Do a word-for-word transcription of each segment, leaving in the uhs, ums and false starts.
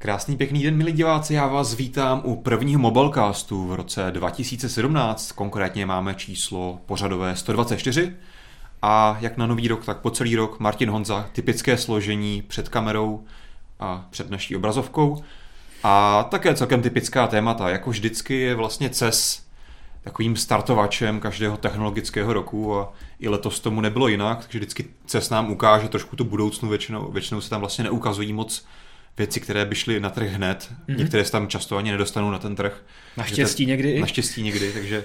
Krásný pěkný den, milí diváci, já vás vítám u prvního Mobilecastu v roce dva tisíce sedmnáct, konkrétně máme číslo pořadové sto dvacet čtyři a jak na nový rok, tak po celý rok Martin Honza, typické složení před kamerou a před naší obrazovkou a také celkem typická témata, jako vždycky je vlastně C E S takovým startovačem každého technologického roku a i letos tomu nebylo jinak, takže vždycky C E S nám ukáže trošku tu budoucnu, většinou, většinou se tam vlastně neukazují moc věci, které by šly na trh hned. Mm-hmm. Některé se tam často ani nedostanou na ten trh. Naštěstí te... někdy. Naštěstí někdy, takže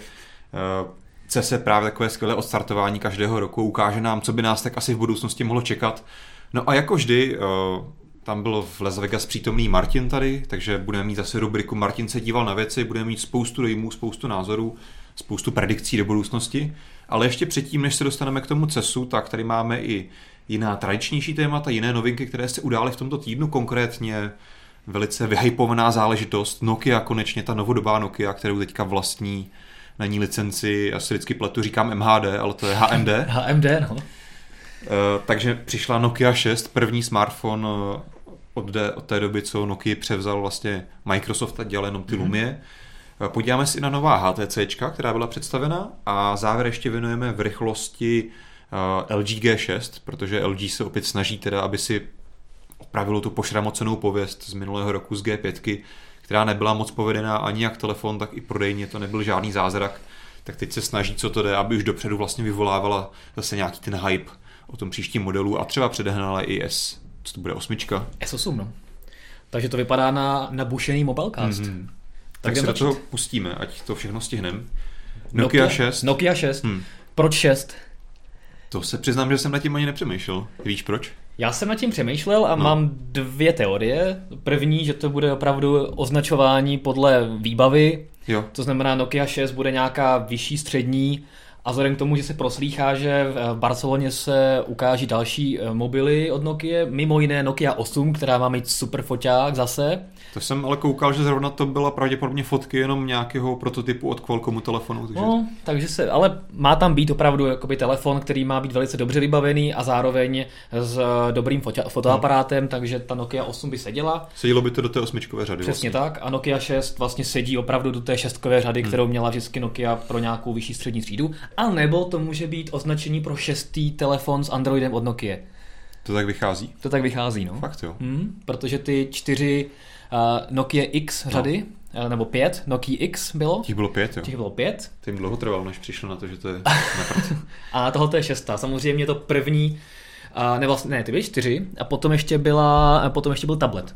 uh, C E S je právě takové skvělé odstartování každého roku. Ukáže nám, co by nás tak asi v budoucnosti mohlo čekat. No a jako vždy, uh, tam byl v Las Vegas přítomný Martin tady, takže budeme mít zase rubriku Martin se díval na věci, budeme mít spoustu dojmů, spoustu názorů, spoustu predikcí do budoucnosti. Ale ještě předtím, než se dostaneme k tomu C E S u, tak tady máme i jiná tradičnější témata, jiné novinky, které se udály v tomto týdnu, konkrétně velice vyhypovaná záležitost Nokia, konečně ta novodobá Nokia, kterou teďka vlastní, na ní licenci, já si vždycky pletu, říkám M H D, ale to je H M D. H M D, no. Takže přišla Nokia šest, první smartphone od, od té doby, co Nokia převzal vlastně Microsoft a dělal jenom ty Lumie. Mm. Podíváme si na nová H T C čka, která byla představena a závěr ještě věnujeme v rychlosti L G G šest, protože L G se opět snaží teda, aby si opravilo tu pošramocenou pověst z minulého roku z G pět, která nebyla moc povedená ani jak telefon, tak i prodejně, to nebyl žádný zázrak, tak teď se snaží, co to jde, aby už dopředu vlastně vyvolávala zase nějaký ten hype o tom příštím modelu a třeba předehnala i S, co to bude osmička. S osm, no. Takže to vypadá na nabušený Mobilecast. Mm-hmm. Tak, tak se do toho pustíme, ať to všechno stihneme. Nokia, Nokia šest. Nokia šest. Hmm. Proč šest? To se přiznám, že jsem nad tím ani nepřemýšlel. Víš proč? Já jsem nad tím přemýšlel a no. Mám dvě teorie. První, že to bude opravdu označování podle výbavy. Jo. To znamená Nokia šest bude nějaká vyšší střední a vzhledem k tomu, že se proslýchá, že v Barceloně se ukáží další mobily od Nokia, mimo jiné Nokia osm, která má mít super foťák zase. To jsem ale koukal, že zrovna to byla pravděpodobně fotky jenom nějakého prototypu od Qualcommu telefonu. Takže... No, takže se, ale má tam být opravdu jakoby telefon, který má být velice dobře vybavený a zároveň s dobrým foťa, fotoaparátem, no. Takže ta Nokia osm by seděla. Sedělo by to do té osmičkové řady. Přesně vlastně. Tak a Nokia šest vlastně sedí opravdu do té šestkové řady, hmm. kterou měla vždycky Nokia pro nějakou vyšší střední třídu. A nebo to může být označení pro šestý telefon s Androidem od Nokia. To tak vychází? To tak vychází, no. Fakt jo. Hmm, protože ty čtyři uh, Nokia X řady, no. nebo pět, Nokia X bylo. Těch bylo pět, jo. Těch bylo pět. To jim dlouho trvalo, než přišlo na to, že to je na A tohoto je šestá. Samozřejmě to první, uh, ne, vlastně, ne, ty byly čtyři a potom ještě, byla, potom ještě byl tablet.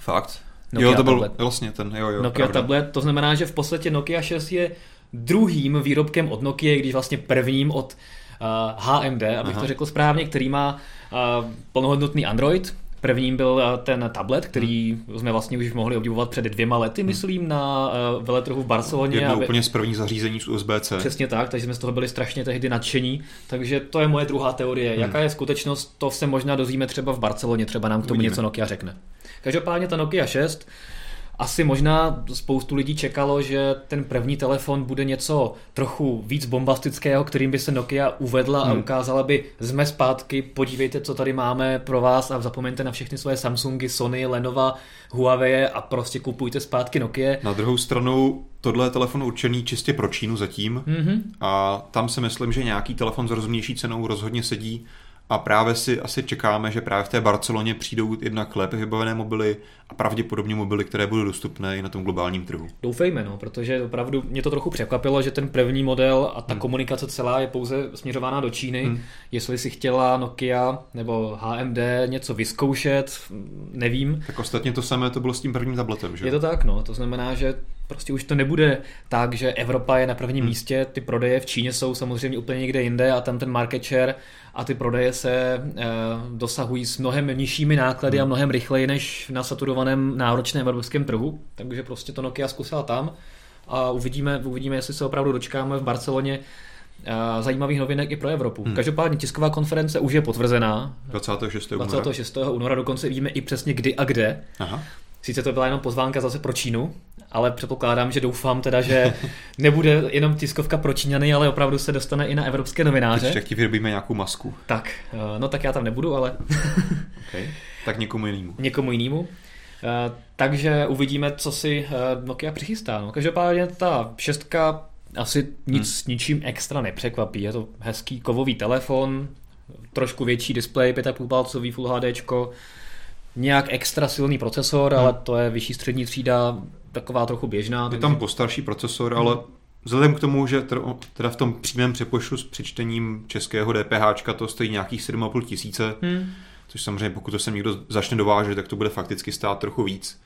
Fakt? Nokia jo, to byl tablet. Vlastně ten, jo, jo. Nokia pravda. Tablet, to znamená, že v podstatě Nokia šest je druhým výrobkem od Nokia, když vlastně prvním od uh, H M D, abych Aha. to řekl správně, který má uh, plnohodnotný Android. Prvním byl uh, ten tablet, který hmm. jsme vlastně už mohli obdivovat před dvěma lety, hmm. myslím, na uh, veletrhu v Barceloně. Jedno aby... úplně z prvních zařízení z U S B C. Přesně tak, takže jsme z toho byli strašně tehdy nadšení. Takže to je moje druhá teorie. Hmm. Jaká je skutečnost, to se možná dozvíme třeba v Barceloně, třeba nám k tomu Uvidíme. něco Nokia řekne. Každopádně ta Nokia šest... Asi možná spoustu lidí čekalo, že ten první telefon bude něco trochu víc bombastického, kterým by se Nokia uvedla hmm. a ukázala by, jsme zpátky, podívejte, co tady máme pro vás a zapomeňte na všechny své Samsungy, Sony, Lenova, Huawei a prostě kupujte zpátky Nokia. Na druhou stranu tohle je telefon určený čistě pro Čínu zatím mm-hmm. a tam si myslím, že nějaký telefon s rozumnější cenou rozhodně sedí. A právě si asi čekáme, že právě v té Barceloně přijdou jednak lépe vybavené mobily a pravděpodobně mobily, které budou dostupné i na tom globálním trhu. Doufejme, no, protože opravdu mě to trochu překvapilo, že ten první model a ta hmm. komunikace celá je pouze směřována do Číny. Hmm. Jestli si chtěla Nokia nebo H M D něco vyzkoušet, nevím. Tak ostatně to samé to bylo s tím prvním tabletem, že? Je to tak, no, to znamená, že prostě už to nebude tak, že Evropa je na prvním hmm. místě, ty prodeje v Číně jsou samozřejmě úplně někde jinde a tam ten market share a ty prodeje se e, dosahují s mnohem nižšími náklady hmm. a mnohem rychleji než na saturovaném náročném evropském trhu, takže prostě to Nokia zkusila tam a uvidíme, uvidíme jestli se opravdu dočkáme v Barceloně e, zajímavých novinek i pro Evropu. Hmm. Každopádně tisková konference už je potvrzená. dvacátého šestého února dvacátého šestého února dokonce víme i přesně kdy a kde. Aha. Sice to byla jenom pozvánka zase pro Čínu, ale předpokládám, že doufám teda, že nebude jenom tiskovka pro Číňany, ale opravdu se dostane i na evropské novináře. Teď ti vyrobíme nějakou masku. Tak, no tak já tam nebudu, ale... okay. Tak někomu jinému. Někomu jinému. Takže uvidíme, co si Nokia přichystá. No, každopádně ta šestka asi nic s hmm. ničím extra nepřekvapí. Je to hezký kovový telefon, trošku větší displej, pět a půl palcový Full HDčko, nějak extra silný procesor, hmm. ale to je vyšší střední třída, taková trochu běžná. Je takže... tam postarší procesor, ale vzhledem k tomu, že teda v tom přímém přepočtu s přečtením českého D P H to stojí nějakých sedm a půl tisíce, hmm. což samozřejmě pokud to sem někdo začne dovážet, tak to bude fakticky stát trochu víc.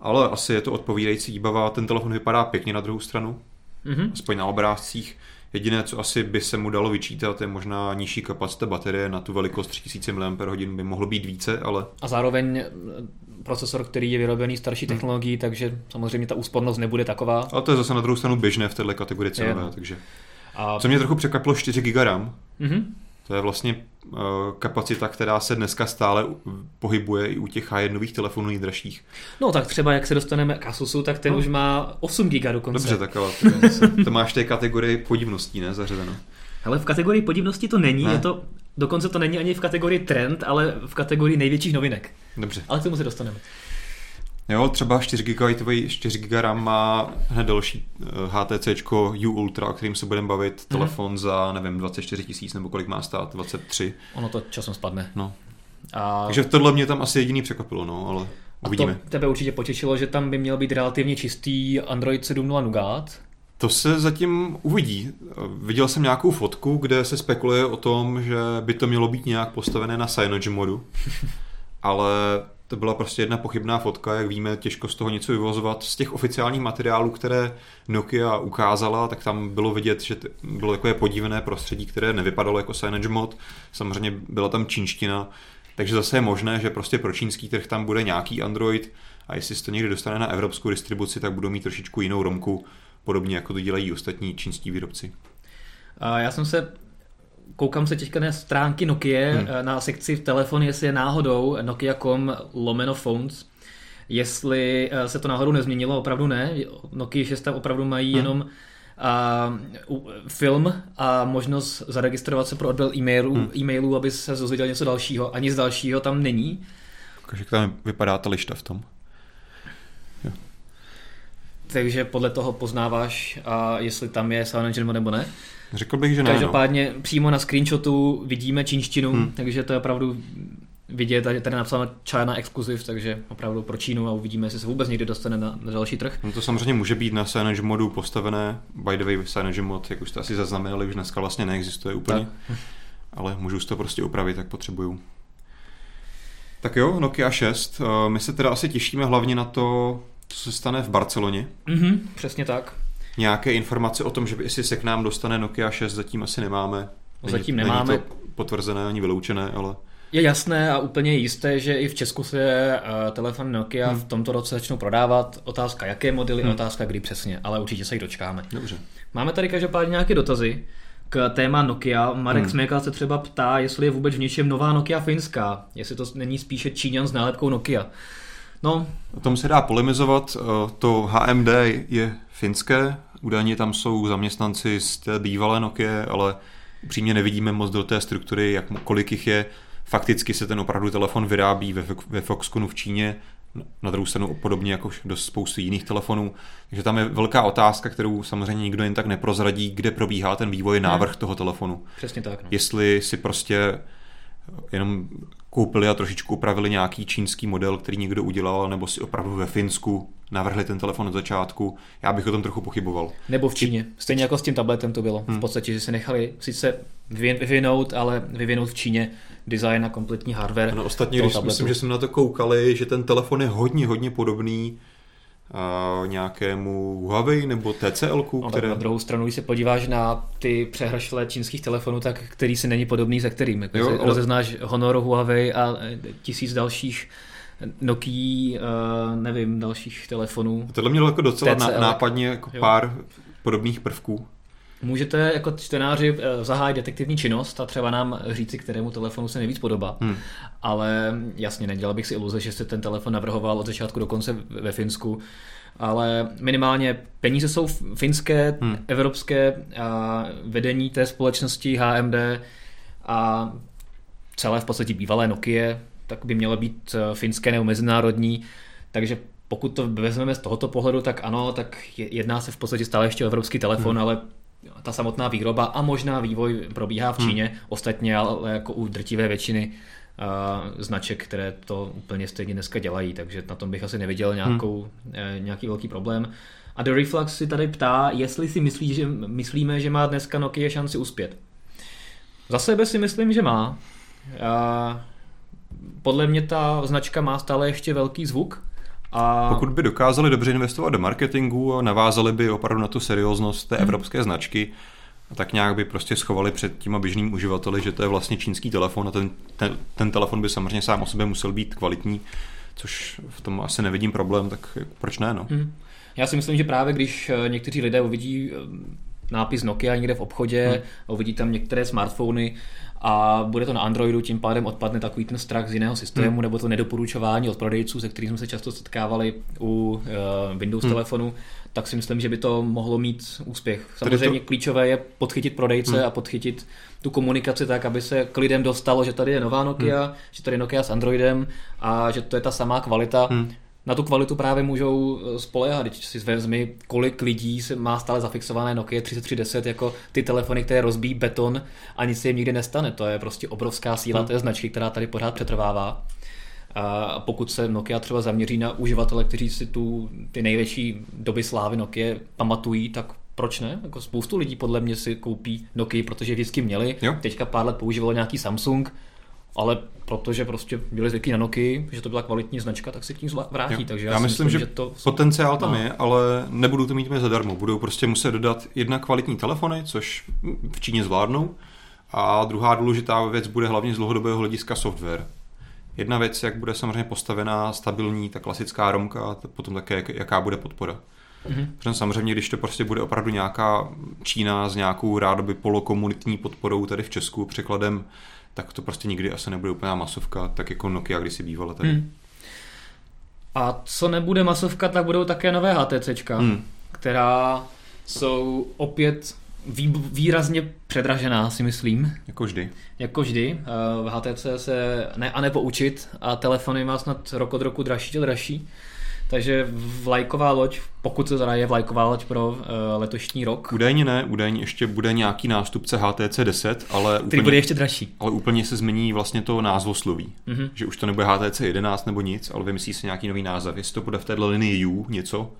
Ale asi je to odpovídající výbava, ten telefon vypadá pěkně na druhou stranu, mm-hmm. aspoň na obrázcích. Jediné, co asi by se mu dalo vyčítat, je možná nižší kapacita baterie, na tu velikost tři tisíce miliampérhodin by mohlo být více, ale... A zároveň procesor, který je vyrobený starší technologií, hmm. takže samozřejmě ta úspornost nebude taková. Ale to je zase na druhou stranu běžné v této kategorii cenové, takže... A... Co mě trochu překvapilo, čtyři giga RAM. Mm-hmm. To je vlastně kapacita, která se dneska stále pohybuje i u těch high-endových telefonů nejdražších. No tak třeba, jak se dostaneme k Asusu, tak ten no. už má osm giga dokonce. Dobře, tak ale to, to máš v té kategorii podivností, ne, zařazeno. Ale v kategorii podivnosti to není, ne. je to, dokonce to není ani v kategorii trend, ale v kategorii největších novinek. Dobře. Ale k tomu se dostaneme. Jo, třeba čtyři giga, čtyři giga RAM má hned další HTCčko U Ultra, o kterým se budeme bavit, telefon mm-hmm. za, nevím, dvacet čtyři tisíc nebo kolik má stát, dvacet tři. Ono to časem spadne. No. A... Takže tohle mě tam asi jediný překvapilo, no, ale uvidíme. A to tebe určitě potěšilo, že tam by měl být relativně čistý Android sedm tečka nula Nougat? To se zatím uvidí. Viděl jsem nějakou fotku, kde se spekuluje o tom, že by to mělo být nějak postavené na Cyanogen modu, ale... To byla prostě jedna pochybná fotka, jak víme, těžko z toho něco vyvozovat. Z těch oficiálních materiálů, které Nokia ukázala, tak tam bylo vidět, že bylo takové podivné prostředí, které nevypadalo jako Cyanogen mod. Samozřejmě byla tam čínština, takže zase je možné, že prostě pro čínský trh tam bude nějaký Android a jestli se to někdy dostane na evropskou distribuci, tak budou mít trošičku jinou romku, podobně jako to dělají ostatní čínští výrobci. A já jsem se... Koukám se teďka na stránky Nokia, hmm. na sekci v telefonu, jestli je náhodou nokia tečka com lomeno phones. Jestli se to náhodou nezměnilo, opravdu ne. Nokia šest tam opravdu mají hmm. jenom a, film a možnost zaregistrovat se pro odběr e-mailů, hmm. e-mailů, aby se dozvěděl něco dalšího. Ani z dalšího tam není. Takže tam vypadá ta lišta v tom. Jo. Takže podle toho poznáváš, a jestli tam je Cyanogen nebo ne. Řekl bych, že ne. Každopádně no. přímo na screenshotu vidíme čínštinu, hmm. takže to je opravdu vidět, tady je napsáno China Exclusive, takže opravdu pro Čínu a uvidíme, jestli se vůbec někdy dostane na, na další trh. No to samozřejmě může být na Cyanogen modu postavené, by the way Cyanogen mod, jak už jste asi zaznamenali, už dneska vlastně neexistuje úplně, tak. ale můžu si to prostě upravit, jak potřebuju. Tak jo, Nokia šest, my se teda asi těšíme hlavně na to, co se stane v Barceloně. Mm-hmm, přesně tak. Nějaké informace o tom, že by, jestli se k nám dostane Nokia šest, zatím asi nemáme. Není, zatím nemáme. Není to potvrzené ani vyloučené, ale... Je jasné a úplně jisté, že i v Česku se uh, telefon Nokia hmm. v tomto roce začnou prodávat. Otázka, jaké modely, hmm. otázka, kdy přesně, ale určitě se jí dočkáme. Dobře. Máme tady každopádně nějaké dotazy k téma Nokia. Marek hmm. Smékal se třeba ptá, jestli je vůbec v něčem nová Nokia finská, jestli to není spíše Číňan s nálepkou Nokia. No. O tom se dá polemizovat, to H M D je finské, údajně tam jsou zaměstnanci z té bývalé Nokia, ale upřímně nevidíme moc do té struktury, jak, kolik jich je. Fakticky se ten opravdu telefon vyrábí ve, ve Foxconu v Číně, na druhou stranu podobně jako do spousty jiných telefonů. Takže tam je velká otázka, kterou samozřejmě nikdo jen tak neprozradí, kde probíhá ten vývoj návrh ne. toho telefonu. Přesně tak. No. Jestli si prostě jenom koupili a trošičku upravili nějaký čínský model, který někdo udělal, nebo si opravdu ve Finsku navrhli ten telefon od začátku. Já bych o tom trochu pochyboval. Nebo v Číně. Stejně jako s tím tabletem to bylo. Hmm. V podstatě, že se nechali sice vyvinout, ale vyvinout v Číně design a kompletní hardware. No, ostatně, když tabletu. Myslím, že jsme na to koukali, že ten telefon je hodně, hodně podobný Uh, nějakému Huawei nebo T C L ku. No, které... Na druhou stranu, když se podíváš na ty přehrašle čínských telefonů, tak který si není podobný za kterým. Jako jo, ale... Rozeznáš Honor, Huawei a tisíc dalších Nokia, uh, nevím, dalších telefonů. Tohle mělo jako docela T C L nápadně jako pár podobných prvků. Můžete jako čtenáři zahájit detektivní činnost a třeba nám říci, kterému telefonu se nejvíc podobá. Hmm. Ale jasně, nedělal bych si iluze, že se ten telefon navrhoval od začátku do konce ve Finsku. Ale minimálně peníze jsou finské, hmm. evropské, a vedení té společnosti H M D a celé v podstatě bývalé Nokia, tak by mělo být finské nebo mezinárodní. Takže pokud to vezmeme z tohoto pohledu, tak ano, tak jedná se v podstatě stále ještě o evropský telefon, hmm. ale ta samotná výroba a možná vývoj probíhá v Číně, hmm. ostatně ale jako u drtivé většiny uh, značek, které to úplně stejně dneska dělají, takže na tom bych asi neviděl nějakou, hmm. eh, nějaký velký problém. A The Reflux si tady ptá, jestli si myslí, že, myslíme, že má dneska Nokia šanci uspět. Za sebe si myslím, že má. Uh, podle mě ta značka má stále ještě velký zvuk. A... Pokud by dokázali dobře investovat do marketingu a navázali by opravdu na tu serióznost té hmm. evropské značky, tak nějak by prostě schovali před tím běžným uživateli, že to je vlastně čínský telefon a ten, ten, ten telefon by samozřejmě sám o sobě musel být kvalitní, což v tom asi nevidím problém, tak proč ne? No? Hmm. Já si myslím, že právě když někteří lidé uvidí nápis Nokia někde v obchodě, hmm. uvidí tam některé smartfony, a bude to na Androidu, tím pádem odpadne takový ten strach z jiného systému hmm. nebo to nedoporučování od prodejců, se kterým jsme se často setkávali u uh, Windows hmm. telefonu, tak si myslím, že by to mohlo mít úspěch. Samozřejmě to... klíčové je podchytit prodejce hmm. a podchytit tu komunikaci tak, aby se k lidem dostalo, že tady je nová Nokia, hmm. že tady je Nokia s Androidem a že to je ta samá kvalita. Hmm. Na tu kvalitu právě můžou spoléhat, když si vezmi, kolik lidí se má stále zafixované Nokia třicet tři deset jako ty telefony, které rozbíjí beton a nic se jim nikdy nestane. To je prostě obrovská síla té značky, která tady pořád přetrvává. A pokud se Nokia třeba zaměří na uživatele, kteří si tu ty největší doby slávy Nokia pamatují, tak proč ne? Jako spoustu lidí podle mě si koupí Nokia, protože vždycky měli. Jo. Teďka pár let používalo nějaký Samsung, ale protože prostě byli zvyklí na Nokia, že to byla kvalitní značka, tak se k ní vrátí. Takže já, já myslím, myslím, že, že to potenciál tam je, ale nebudou to mít mě zadarmo. Budou prostě muset dodat jedna kvalitní telefony, což v Číně zvládnou, a druhá důležitá věc bude hlavně z dlouhodobého hlediska software. Jedna věc, jak bude samozřejmě postavená stabilní, ta klasická romka, a potom také, jaká bude podpora. Mhm. Protože samozřejmě, když to prostě bude opravdu nějaká Čína s nějakou rádoby polokomunitní podporou tady v Česku, překladem, tak to prostě nikdy asi nebude úplná masovka, tak jako Nokia kdysi bývala tady. Hmm. A co nebude masovka, tak budou také nové HTCčka, hmm. která jsou opět výrazně předražená, si myslím. Jako vždy. Jako vždy. V H T C se ne a nepoučit a telefony má snad rok od roku dražší a dražší. Takže vlajková loď, pokud se zadaje vlajková loď pro uh, letošní rok. Údajně ne, údajně ještě bude nějaký nástupce H T C deset, ale úplně, bude ještě dražší. Ale úplně se změní vlastně to názvosloví. Mm-hmm. Že už to nebude H T C jedenáct nebo nic, ale vymyslí se nějaký nový název. Jestli to bude v téhle linii U něco,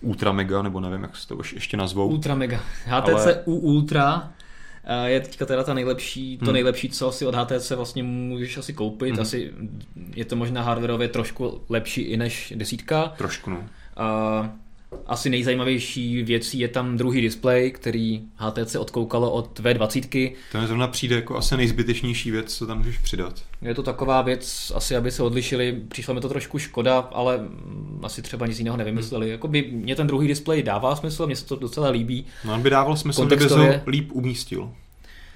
Ultra Mega, nebo nevím, jak se to ještě nazvou. Ultra Mega. H T C ale... U Ultra je teďka teda ta nejlepší, to hmm. nejlepší, co si od H T C vlastně můžeš asi koupit. Hmm. Asi je to možná hardwareově trošku lepší i než desítka. Trošku, no. A asi nejzajímavější věcí je tam druhý displej, který H T C odkoukalo od V dvacet. To mi zrovna přijde jako asi nejzbytečnější věc, co tam můžeš přidat. Je to taková věc, asi aby se odlišili, přišlo mi to trošku škoda, ale asi třeba nic jiného nevymysleli. Hmm. Jakoby mě ten druhý displej dává smysl, mně se to docela líbí. No, on by dával smysl, kdyby se ho líp umístil.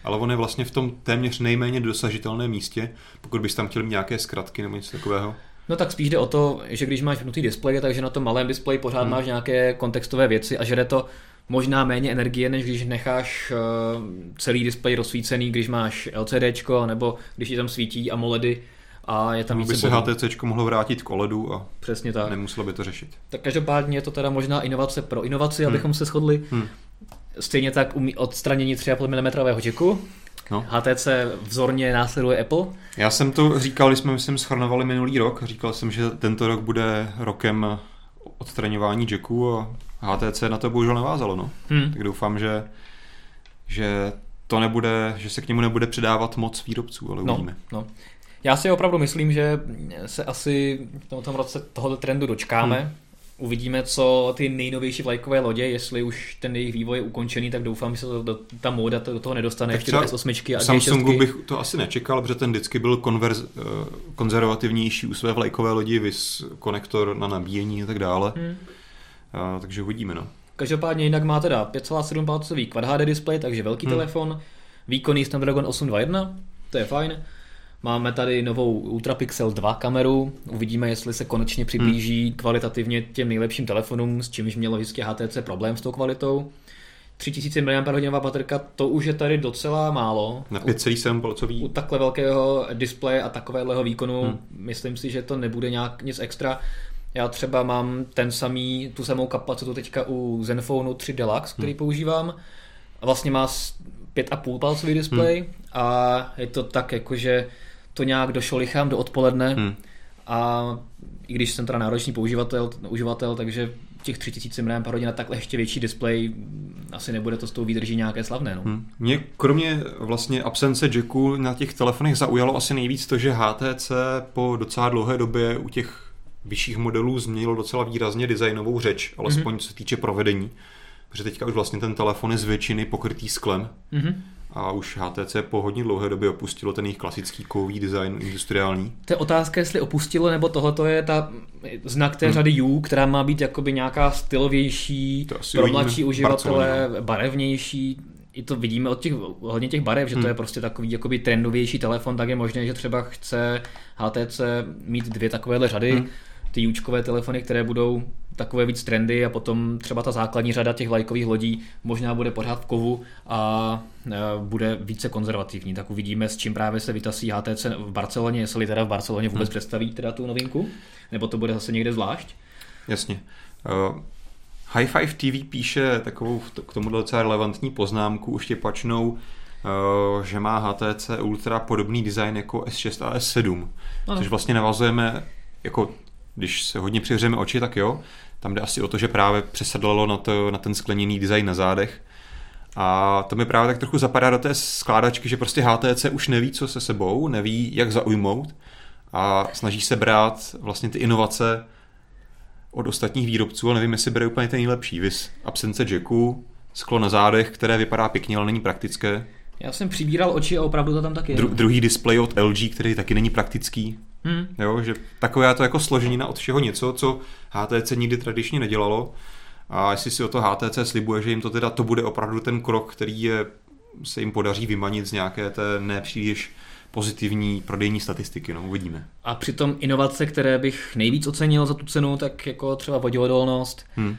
Ale on je vlastně v tom téměř nejméně dosažitelném místě, pokud bys tam chtěl mít nějaké zkratky nebo něco takového. No tak spíš jde o to, že když máš vnutý displej, takže na tom malém displeji pořád hmm. máš nějaké kontextové věci a žere to možná méně energie, než když necháš celý displej rozsvícený, když máš LCDčko nebo když je tam svítí AMOLEDy a je tam více bodů. By se HTCčko mohlo vrátit k OLEDu a přesně tak. Nemuselo by to řešit. Tak každopádně je to teda možná inovace pro inovaci, hmm. abychom se shodli. Hmm. Stejně tak odstranění tři a půl milimetrového jacku. No. H T C vzorně následuje Apple. Já jsem to říkal, když jsme myslím schrnovali minulý rok, říkal jsem, že tento rok bude rokem odstraňování jacků a H T C na to bohužel navázalo. No. Hmm. Tak doufám, že, že to nebude, že se k němu nebude přidávat moc výrobců, ale uvidíme. No, no. Já si opravdu myslím, že se asi v tomto roce tohoto trendu dočkáme. Hmm. Uvidíme, co ty nejnovější vlajkové lodě, jestli už ten jejich vývoj je ukončený, tak doufám, že se to do, ta móda to do toho nedostane. Ještě do S osm a Samsungu bych to asi nečekal, protože ten vždycky byl konverz, konzervativnější u své vlajkové lodi, vis konektor na nabíjení a tak dále. Hmm. A, takže uvidíme. No. Každopádně jinak má teda pět celá sedm palcový Quad H D display, takže velký hmm. telefon, výkonný Snapdragon osm dvacet jedna, to je fajn. Máme tady novou Ultra Pixel dva kameru, uvidíme, jestli se konečně přiblíží hmm. kvalitativně těm nejlepším telefonům, s čímž mělo vždycky H T C problém s tou kvalitou. tři tisíce miliampérhodin baterka, to už je tady docela málo. Na pět celá sedm palcový. U takhle velkého displeje a takového výkonu, hmm. myslím si, že to nebude nějak nic extra. Já třeba mám ten samý, tu samou kapacitu teďka u ZenFone tři Deluxe, který hmm. používám. A vlastně má pět a půl palcový displej hmm. a je to tak, jakože to nějak došlo lichám do odpoledne hmm. a i když jsem teda náročný použivatel, uživatel, takže těch tři tisíce miliamperhodin takhle ještě větší displej asi nebude, to s tou výdrží nějaké slavné. No. Hmm. Mě kromě vlastně absence jacku na těch telefonech zaujalo asi nejvíc to, že H T C po docela dlouhé době u těch vyšších modelů změnilo docela výrazně designovou řeč, alespoň mm-hmm. co se týče provedení, protože teďka už vlastně ten telefon je z většiny pokrytý sklem mm-hmm. a už H T C po hodně dlouhé době opustilo ten jejich klasický kovový design industriální. To je otázka, jestli opustilo, nebo tohleto je ta znak té mm. řady U, která má být jakoby nějaká stylovější, pro mladší uživatele, barevnější. I to vidíme od těch, hodně těch barev, že hmm. to je prostě takový jakoby trendovější telefon, tak je možné, že třeba chce H T C mít dvě takovéhle řady, hmm. ty jůčkové telefony, které budou takové víc trendy a potom třeba ta základní řada těch lajkových lodí možná bude pořád v kovu a bude více konzervativní. Tak uvidíme, s čím právě se vytasí H T C v Barceloně, jestli teda v Barceloně vůbec hmm. představí teda tu novinku, nebo to bude zase někde zvlášť. Jasně. Uh... High Five T V píše takovou k tomu docela relevantní poznámku, už štěpačnou, že má H T C Ultra podobný design jako S šest a S sedm, ano. Což vlastně navazujeme, jako když se hodně přivřeme oči, tak jo, tam jde asi o to, že právě přesedlalo na, to, na ten skleněný design na zádech a to mi právě tak trochu zapadá do té skládačky, že prostě H T C už neví, co se sebou, neví, jak zaujmout a snaží se brát vlastně ty inovace od ostatních výrobců, ale nevím, jestli bude úplně ten nejlepší. Viz absence jacku, sklo na zádech, které vypadá pěkně, ale není praktické. Já jsem přibíral oči a opravdu to tam taky je. Dru- druhý displej od L G, který taky není praktický. Hmm. Jo, že taková to jako složenina od všeho něco, co H T C nikdy tradičně nedělalo. A jestli si o to H T C slibuje, že jim to teda to bude opravdu ten krok, který je, se jim podaří vymanit z nějaké té nepříliš pozitivní prodejní statistiky, no, uvidíme. A přitom inovace, které bych nejvíc ocenil za tu cenu, tak jako třeba voděodolnost. Hmm.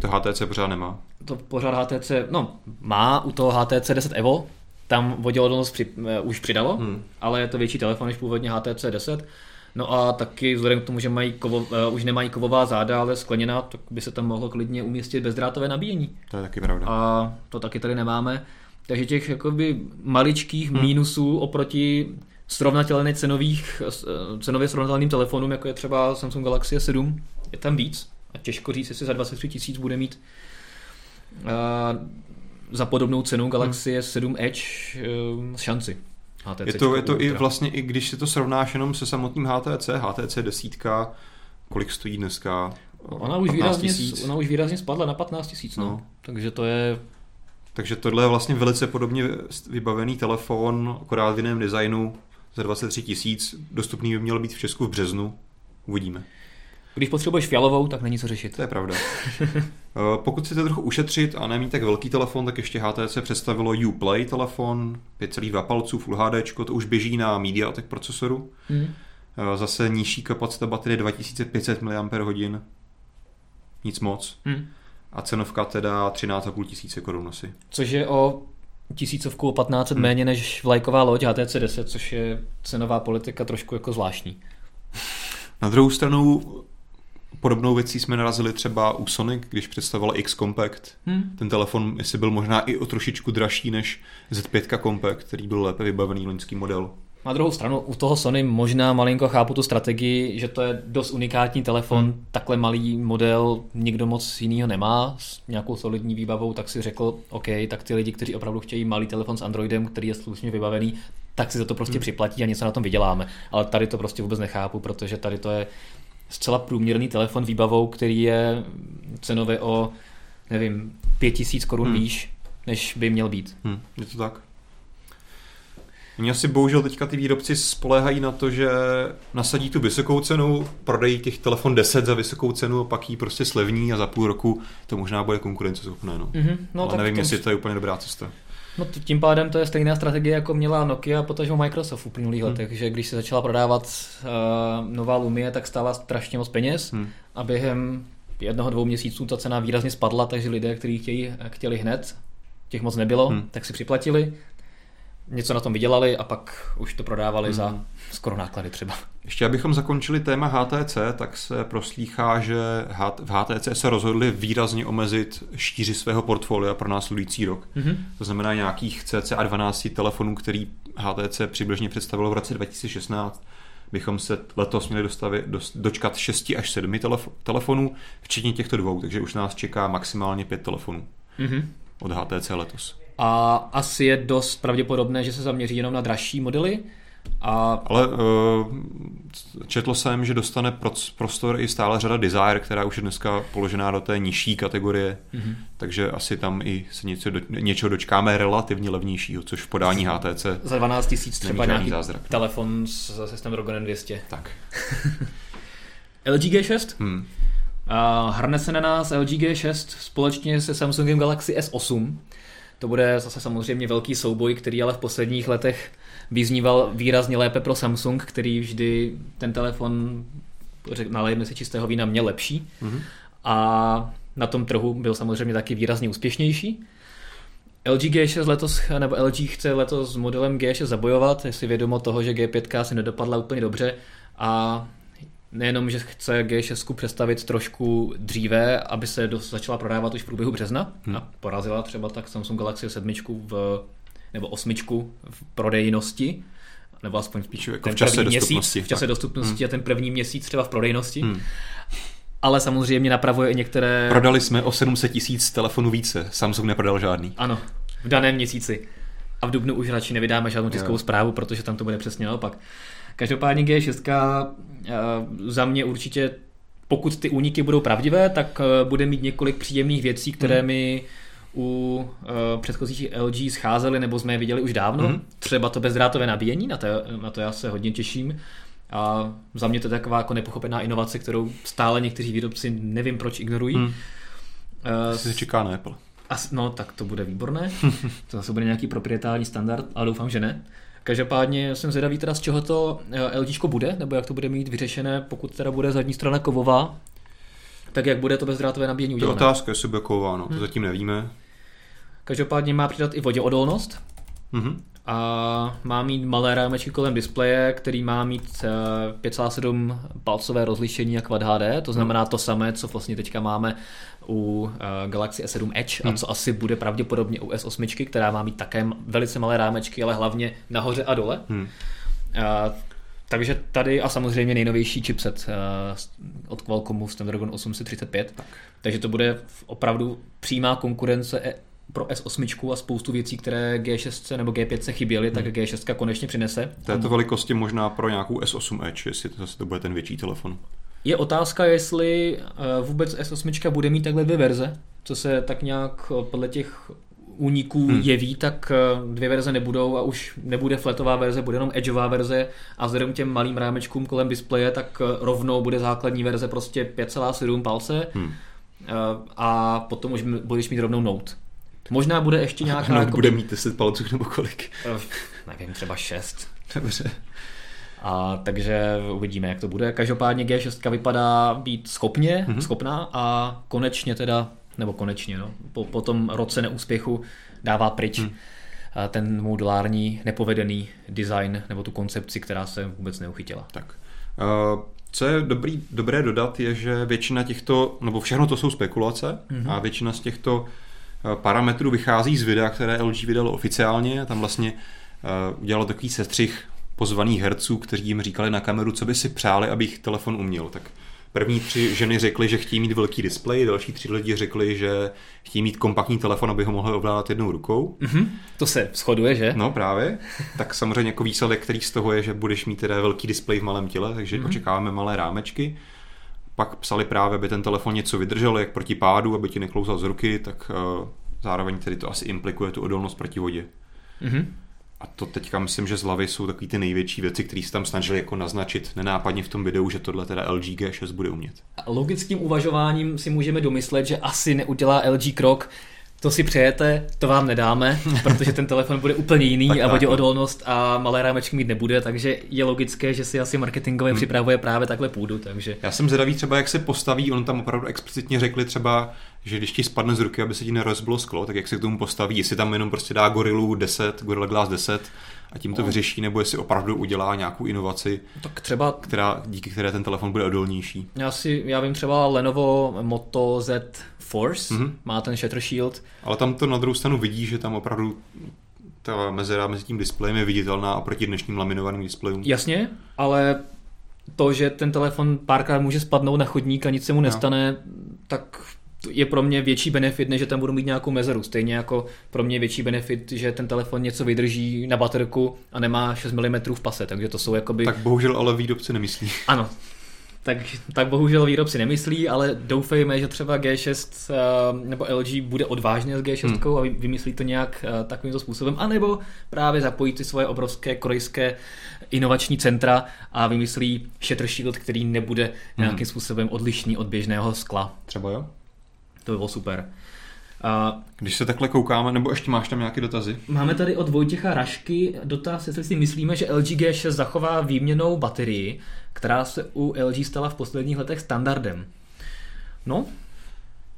To H T C pořád nemá. To pořád H T C, no, má u toho H T C deset Evo, tam voděodolnost při, už přidalo, hmm. ale je to větší telefon než původně H T C deset. No a taky vzhledem k tomu, že mají kovo, uh, už nemají kovová záda, ale skleněná, tak by se tam mohlo klidně umístit bezdrátové nabíjení. To je taky pravda. A to taky tady nemáme. Takže těch jakoby maličkých hmm. mínusů oproti srovnatelně cenových, cenově srovnatelným telefonům, jako je třeba Samsung Galaxy S sedm, je tam víc. A těžko říct, jestli za dvacet tři tisíc bude mít uh, za podobnou cenu Galaxy hmm. S sedm Edge uh, šanci. H T C je to, je to i vlastně, i když se to srovnáš jenom se samotným H T C, H T C deset, kolik stojí dneska? Ona už, výrazně, ona už výrazně spadla na patnáct tisíc, no. no. Takže to je... Takže tohle je vlastně velice podobně vybavený telefon, akorát v jiném designu za dvacet tři tisíc. Dostupný by měl být v Česku v březnu. Uvidíme. Když potřebuješ fialovou, tak není co řešit. To je pravda. Pokud chcete trochu ušetřit a nemít tak velký telefon, tak ještě H T C představilo U Play telefon, pět celá dva palců, Full H D, to už běží na MediaTek procesoru. Mm. Zase nižší kapacita baterie dva tisíce pět set miliamperhodin. Nic moc. Mm. A cenovka teda třináct a půl tisíce korun asi. Což je o tisícovku, o patnáct set hmm. méně než vlajková loď H T C deset, což je cenová politika trošku jako zvláštní. Na druhou stranu podobnou věcí jsme narazili třeba u Sony, když představovala X Compact. Hmm. Ten telefon jestli byl možná i o trošičku dražší než Z pět Compact, který byl lépe vybavený loňský model. Na druhou stranu u toho Sony možná malinko chápu tu strategii, že to je dost unikátní telefon, hmm. takhle malý model, nikdo moc jinýho nemá s nějakou solidní výbavou, tak si řekl, OK, tak ty lidi, kteří opravdu chtějí malý telefon s Androidem, který je slušně vybavený, tak si za to prostě hmm. připlatí a něco na tom vyděláme. Ale tady to prostě vůbec nechápu, protože tady to je zcela průměrný telefon výbavou, který je cenově o, nevím, pět tisíc korun hmm. výš, než by měl být. Hmm. Je to tak? Mě asi bohužel teďka ty výrobci spoléhají na to, že nasadí tu vysokou cenu, prodají těch telefon deset za vysokou cenu a pak ji prostě slevní a za půl roku to možná bude konkurenceschopné. No. Mm-hmm. No, ale tak nevím, tom... jestli to je úplně dobrá cesta. No tím pádem to je stejná strategie, jako měla Nokia, potažmo Microsoft v uplynulých hmm. letech, že když se začala prodávat uh, nová Lumie, tak stála strašně moc peněz hmm. a během jednoho, dvou měsíců ta cena výrazně spadla, takže lidé, kteří chtějí, chtěli hned, těch moc nebylo, hmm. tak si připlatili. něco na tom vydělali a pak už to prodávali hmm. za skoro náklady třeba. Ještě abychom zakončili téma H T C, tak se proslýchá, že v H T C se rozhodli výrazně omezit šíři svého portfolia pro následující rok. Hmm. To znamená nějakých cca dvanáct telefonů, který H T C přibližně představilo v roce dva tisíce šestnáct, bychom se letos měli dostavit, dočkat šest až sedm telefo- telefonů, včetně těchto dvou, takže už nás čeká maximálně pět telefonů mm-hmm. od H T C letos. A asi je dost pravděpodobné, že se zaměří jenom na dražší modely. A... Ale uh, četl jsem, že dostane prostor i stále řada Desire, která už je dneska položená do té nižší kategorie, mm-hmm. takže asi tam i se něco do, něčeho dočkáme relativně levnějšího, což v podání H T C za dvanáct tisíc třeba nějaký zázrak. Telefon s systémem Rogonen dvě stě. Tak. L G G šest? Hmm. Uh, hrne se na nás L G G šest společně se Samsungem Galaxy S osm. To bude zase samozřejmě velký souboj, který ale v posledních letech vyzníval výrazně lépe pro Samsung, který vždy ten telefon, nalejme si čistého vína, měl lepší. Mm-hmm. A na tom trhu byl samozřejmě taky výrazně úspěšnější. L G G šest letos, nebo L G chce letos s modelem G šest zabojovat, jestli vědomo toho, že G pět si nedopadla úplně dobře a nejenom, že chce G šest představit trošku dříve, aby se do, začala prodávat už v průběhu března hmm. a porazila třeba tak Samsung Galaxy sedm v, nebo osm v prodejnosti, nebo aspoň spíš jako v čase dostupnosti, měsíc, v čase dostupnosti hmm. a ten první měsíc třeba v prodejnosti. Hmm. Ale samozřejmě napravuje i některé... Prodali jsme o sedm set tisíc telefonů více, Samsung neprodal žádný. Ano, v daném měsíci. A v dubnu už radši nevydáme žádnou tiskovou yeah. zprávu, protože tam to bude přesně naopak. Každopádně G šest za mě určitě, pokud ty úniky budou pravdivé, tak bude mít několik příjemných věcí, které mm. mi u předchozích L G scházely, nebo jsme je viděli už dávno. Mm. Třeba to bezdrátové nabíjení, na to, na to já se hodně těším. A za mě to je taková jako nepochopená inovace, kterou stále někteří výrobci nevím proč ignorují. Mm. Asi se čeká na Apple. As, no tak to bude výborné. To zase bude nějaký proprietární standard, ale doufám, že ne. Každopádně jsem zvědavý teda, z čeho to LGčko bude, nebo jak to bude mít vyřešené, pokud teda bude zadní strana kovová, tak jak bude to bezdrátové nabíjení udělané. To je otázka, jestli bude kovová, no, to hmm. zatím nevíme. Každopádně má přidat i voděodolnost mm-hmm. a má mít malé rámečky kolem displeje, který má mít pět celá sedm palcové rozlišení a Quad H D, to znamená to samé, co vlastně teďka máme u Galaxy S sedm Edge hmm. a co asi bude pravděpodobně u S osm, která má mít také velice malé rámečky, ale hlavně nahoře a dole. Hmm. A, takže tady a samozřejmě nejnovější chipset od Qualcommu Snapdragon osm set třicet pět. Tak. Takže to bude opravdu přímá konkurence pro S osm a spoustu věcí, které G šest nebo G pět chyběly, hmm. tak G šest konečně přinese. Této velikosti možná pro nějakou S osm Edge, jestli to, to bude ten větší telefon. Je otázka, jestli vůbec S osm bude mít takhle dvě verze, co se tak nějak podle těch úniků hmm. jeví, tak dvě verze nebudou a už nebude flatová verze, bude jenom edgeová verze a vzhledem těm malým rámečkům kolem displeje, tak rovnou bude základní verze prostě pět celá sedm palce hmm. a potom už budeš mít rovnou Note. Možná bude ještě nějaká... Note jako... bude mít deset palců nebo kolik? Nevím, třeba šest. Dobře. A takže uvidíme, jak to bude. Každopádně G šest vypadá být schopně, mm-hmm. schopná a konečně teda, nebo konečně, no, po, po tom roce neúspěchu dává pryč mm. ten modulární nepovedený design nebo tu koncepci, která se vůbec neuchytila. Tak. Uh, co je dobrý, dobré dodat je, že většina těchto, nebo všechno to jsou spekulace mm-hmm. a většina z těchto parametrů vychází z videa, které L G vydalo oficiálně a tam vlastně uh, udělalo takový sestřih pozvaných herců, kteří jim říkali na kameru, co by si přáli, aby jich telefon uměl. Tak první tři ženy řekly, že chtějí mít velký displej, další tři lidi řekli, že chtějí mít kompaktní telefon, aby ho mohli ovládat jednou rukou. Mm-hmm. To se shoduje, že? No právě. Tak samozřejmě jako výsledek, který z toho je, že budeš mít teda velký displej v malém těle, takže mm-hmm. očekáváme malé rámečky. Pak psali právě, aby ten telefon něco vydržel, jak proti pádu, aby ti neklouzal z ruky, tak uh, zároveň tedy to asi implikuje tu odolnost proti vodě. Mm-hmm. A to teďka myslím, že z hlavy jsou takový ty největší věci, které se tam snažili jako naznačit nenápadně v tom videu, že tohle teda L G G šest bude umět. Logickým uvažováním si můžeme domyslet, že asi neudělá L G krok, to si přejete, to vám nedáme, protože ten telefon bude úplně jiný tak, a voděodolnost a malé rámečky mít nebude, takže je logické, že si asi marketingově hmm. připravuje právě takhle půdu. Takže. Já jsem zvědavý třeba, jak se postaví, on tam opravdu explicitně řekli třeba, že když ti spadne z ruky, aby se ti nerozbilo sklo, tak jak se k tomu postaví, jestli tam jenom prostě dá Gorillu deset, Gorilla Glass deset a tím to vyřeší, nebo jestli opravdu udělá nějakou inovaci, tak třeba, která, díky které ten telefon bude odolnější. Já, si, já vím třeba Lenovo Moto Z Force, mm-hmm. má ten Shutter Shield. Ale tam to na druhou stranu vidí, že tam opravdu ta mezera mezi tím displejem je viditelná oproti dnešním laminovaným displejům. Jasně, ale to, že ten telefon párkrát může spadnout na chodník a nic se mu nestane, no. tak... je pro mě větší benefit, než že tam budu mít nějakou mezeru. Stejně jako pro mě větší benefit, že ten telefon něco vydrží na baterku a nemá šest milimetrů v pase, takže to jsou jakoby... Tak bohužel ale výrobci nemyslí. Ano, tak, tak bohužel výrobci nemyslí, ale doufejme, že třeba G šest nebo L G bude odvážně s G šest hmm. a vymyslí to nějak takovýmto způsobem, anebo právě zapojí ty svoje obrovské korejské inovační centra a vymyslí Shutter Shield, který nebude hmm. nějakým způsobem odlišný od běžného skla. Třeba jo? To bylo super. A když se takhle koukáme, nebo ještě máš tam nějaké dotazy? Máme tady od Vojtěcha Rašky dotaz, jestli si myslíme, že L G G šest zachová výměnou baterii, která se u L G stala v posledních letech standardem. No,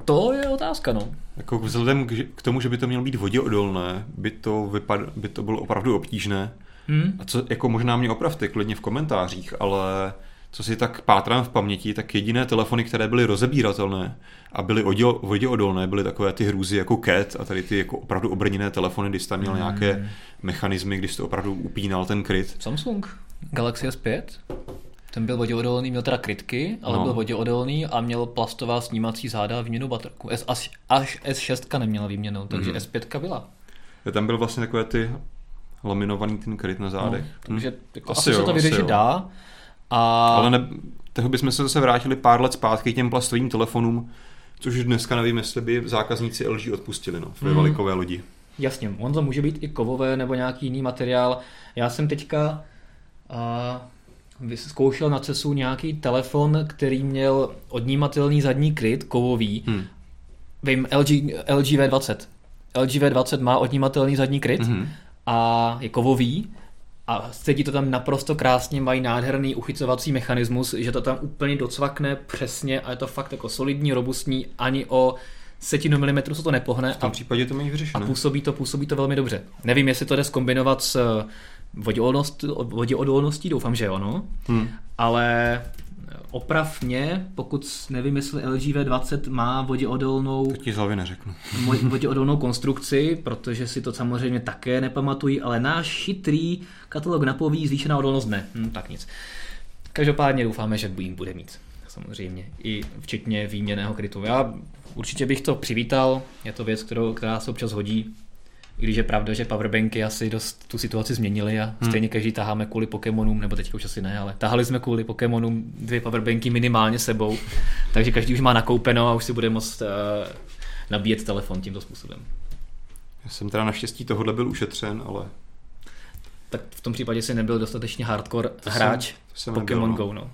to je otázka, no. Jako vzhledem k tomu, že by to mělo být voděodolné, by to, vypad, by to bylo opravdu obtížné. Hmm? A co, jako možná mě opravte klidně v komentářích, ale... co si tak pátrám v paměti, tak jediné telefony, které byly rozebíratelné a byly voděodolné, byly takové ty hrůzy jako Cat a tady ty jako opravdu obrněné telefony, když tam měl hmm. nějaké mechanismy, když to opravdu upínal ten kryt. Samsung, Galaxy S pět, ten byl voděodolný, měl teda krytky, ale no. byl voděodolný a měl plastová snímací záda a výměnu baterku. S, až, až S šest neměla výměnu, takže hmm. S pět byla. A tam byl vlastně takové ty laminovaný ten kryt na zádech. No, takže jako asi, asi jo, se to vyřešit dá. A... ale ne, toho bychom se zase vrátili pár let zpátky k těm plastovým telefonům, což dneska nevím, jestli by zákazníci L G odpustili, no, v mm. velikové lodi. Jasně, on to může být i kovové nebo nějaký jiný materiál. Já jsem teďka uh, zkoušel na CESu nějaký telefon, který měl odnímatelný zadní kryt, kovový. Mm. Vím, L G V dvacet. L G V dvacet má odnímatelný zadní kryt mm. a je kovový. A sedí to tam naprosto krásně, mají nádherný uchycovací mechanismus, že to tam úplně docvakne přesně a je to fakt jako solidní, robustní, ani o setinu milimetru se to nepohne. V tom a, případě to mají vyřešené. A působí to, působí to velmi dobře. Nevím, jestli to jde zkombinovat s voděodolnost, voděodolností, doufám, že ono, hmm. ale oprav mě, pokud nevím, jestli L G V dvacet má voděodolnou... To ti z hlavy neřeknu. voděodolnou konstrukci, protože si to samozřejmě také nepamatují, ale náš chytrý katalog napoví zvýšená odolnost ne. Hm, tak nic. Každopádně doufáme, že jim bude mít. Samozřejmě. I včetně výměnného krytu. Já určitě bych to přivítal. Je to věc, kterou, která se občas hodí. I když je pravda, že powerbanky asi dost tu situaci změnily a stejně každý taháme kvůli Pokémonům, nebo teďka už asi ne, ale tahali jsme kvůli Pokémonům dvě powerbanky minimálně sebou, takže každý už má nakoupeno a už si bude moct uh, nabíjet telefon tímto způsobem. Já jsem teda naštěstí tohohle byl ušetřen, ale... Tak v tom případě si nebyl dostatečně hardcore to hráč jsem, to jsem Pokémon nebyl, no. Go, no.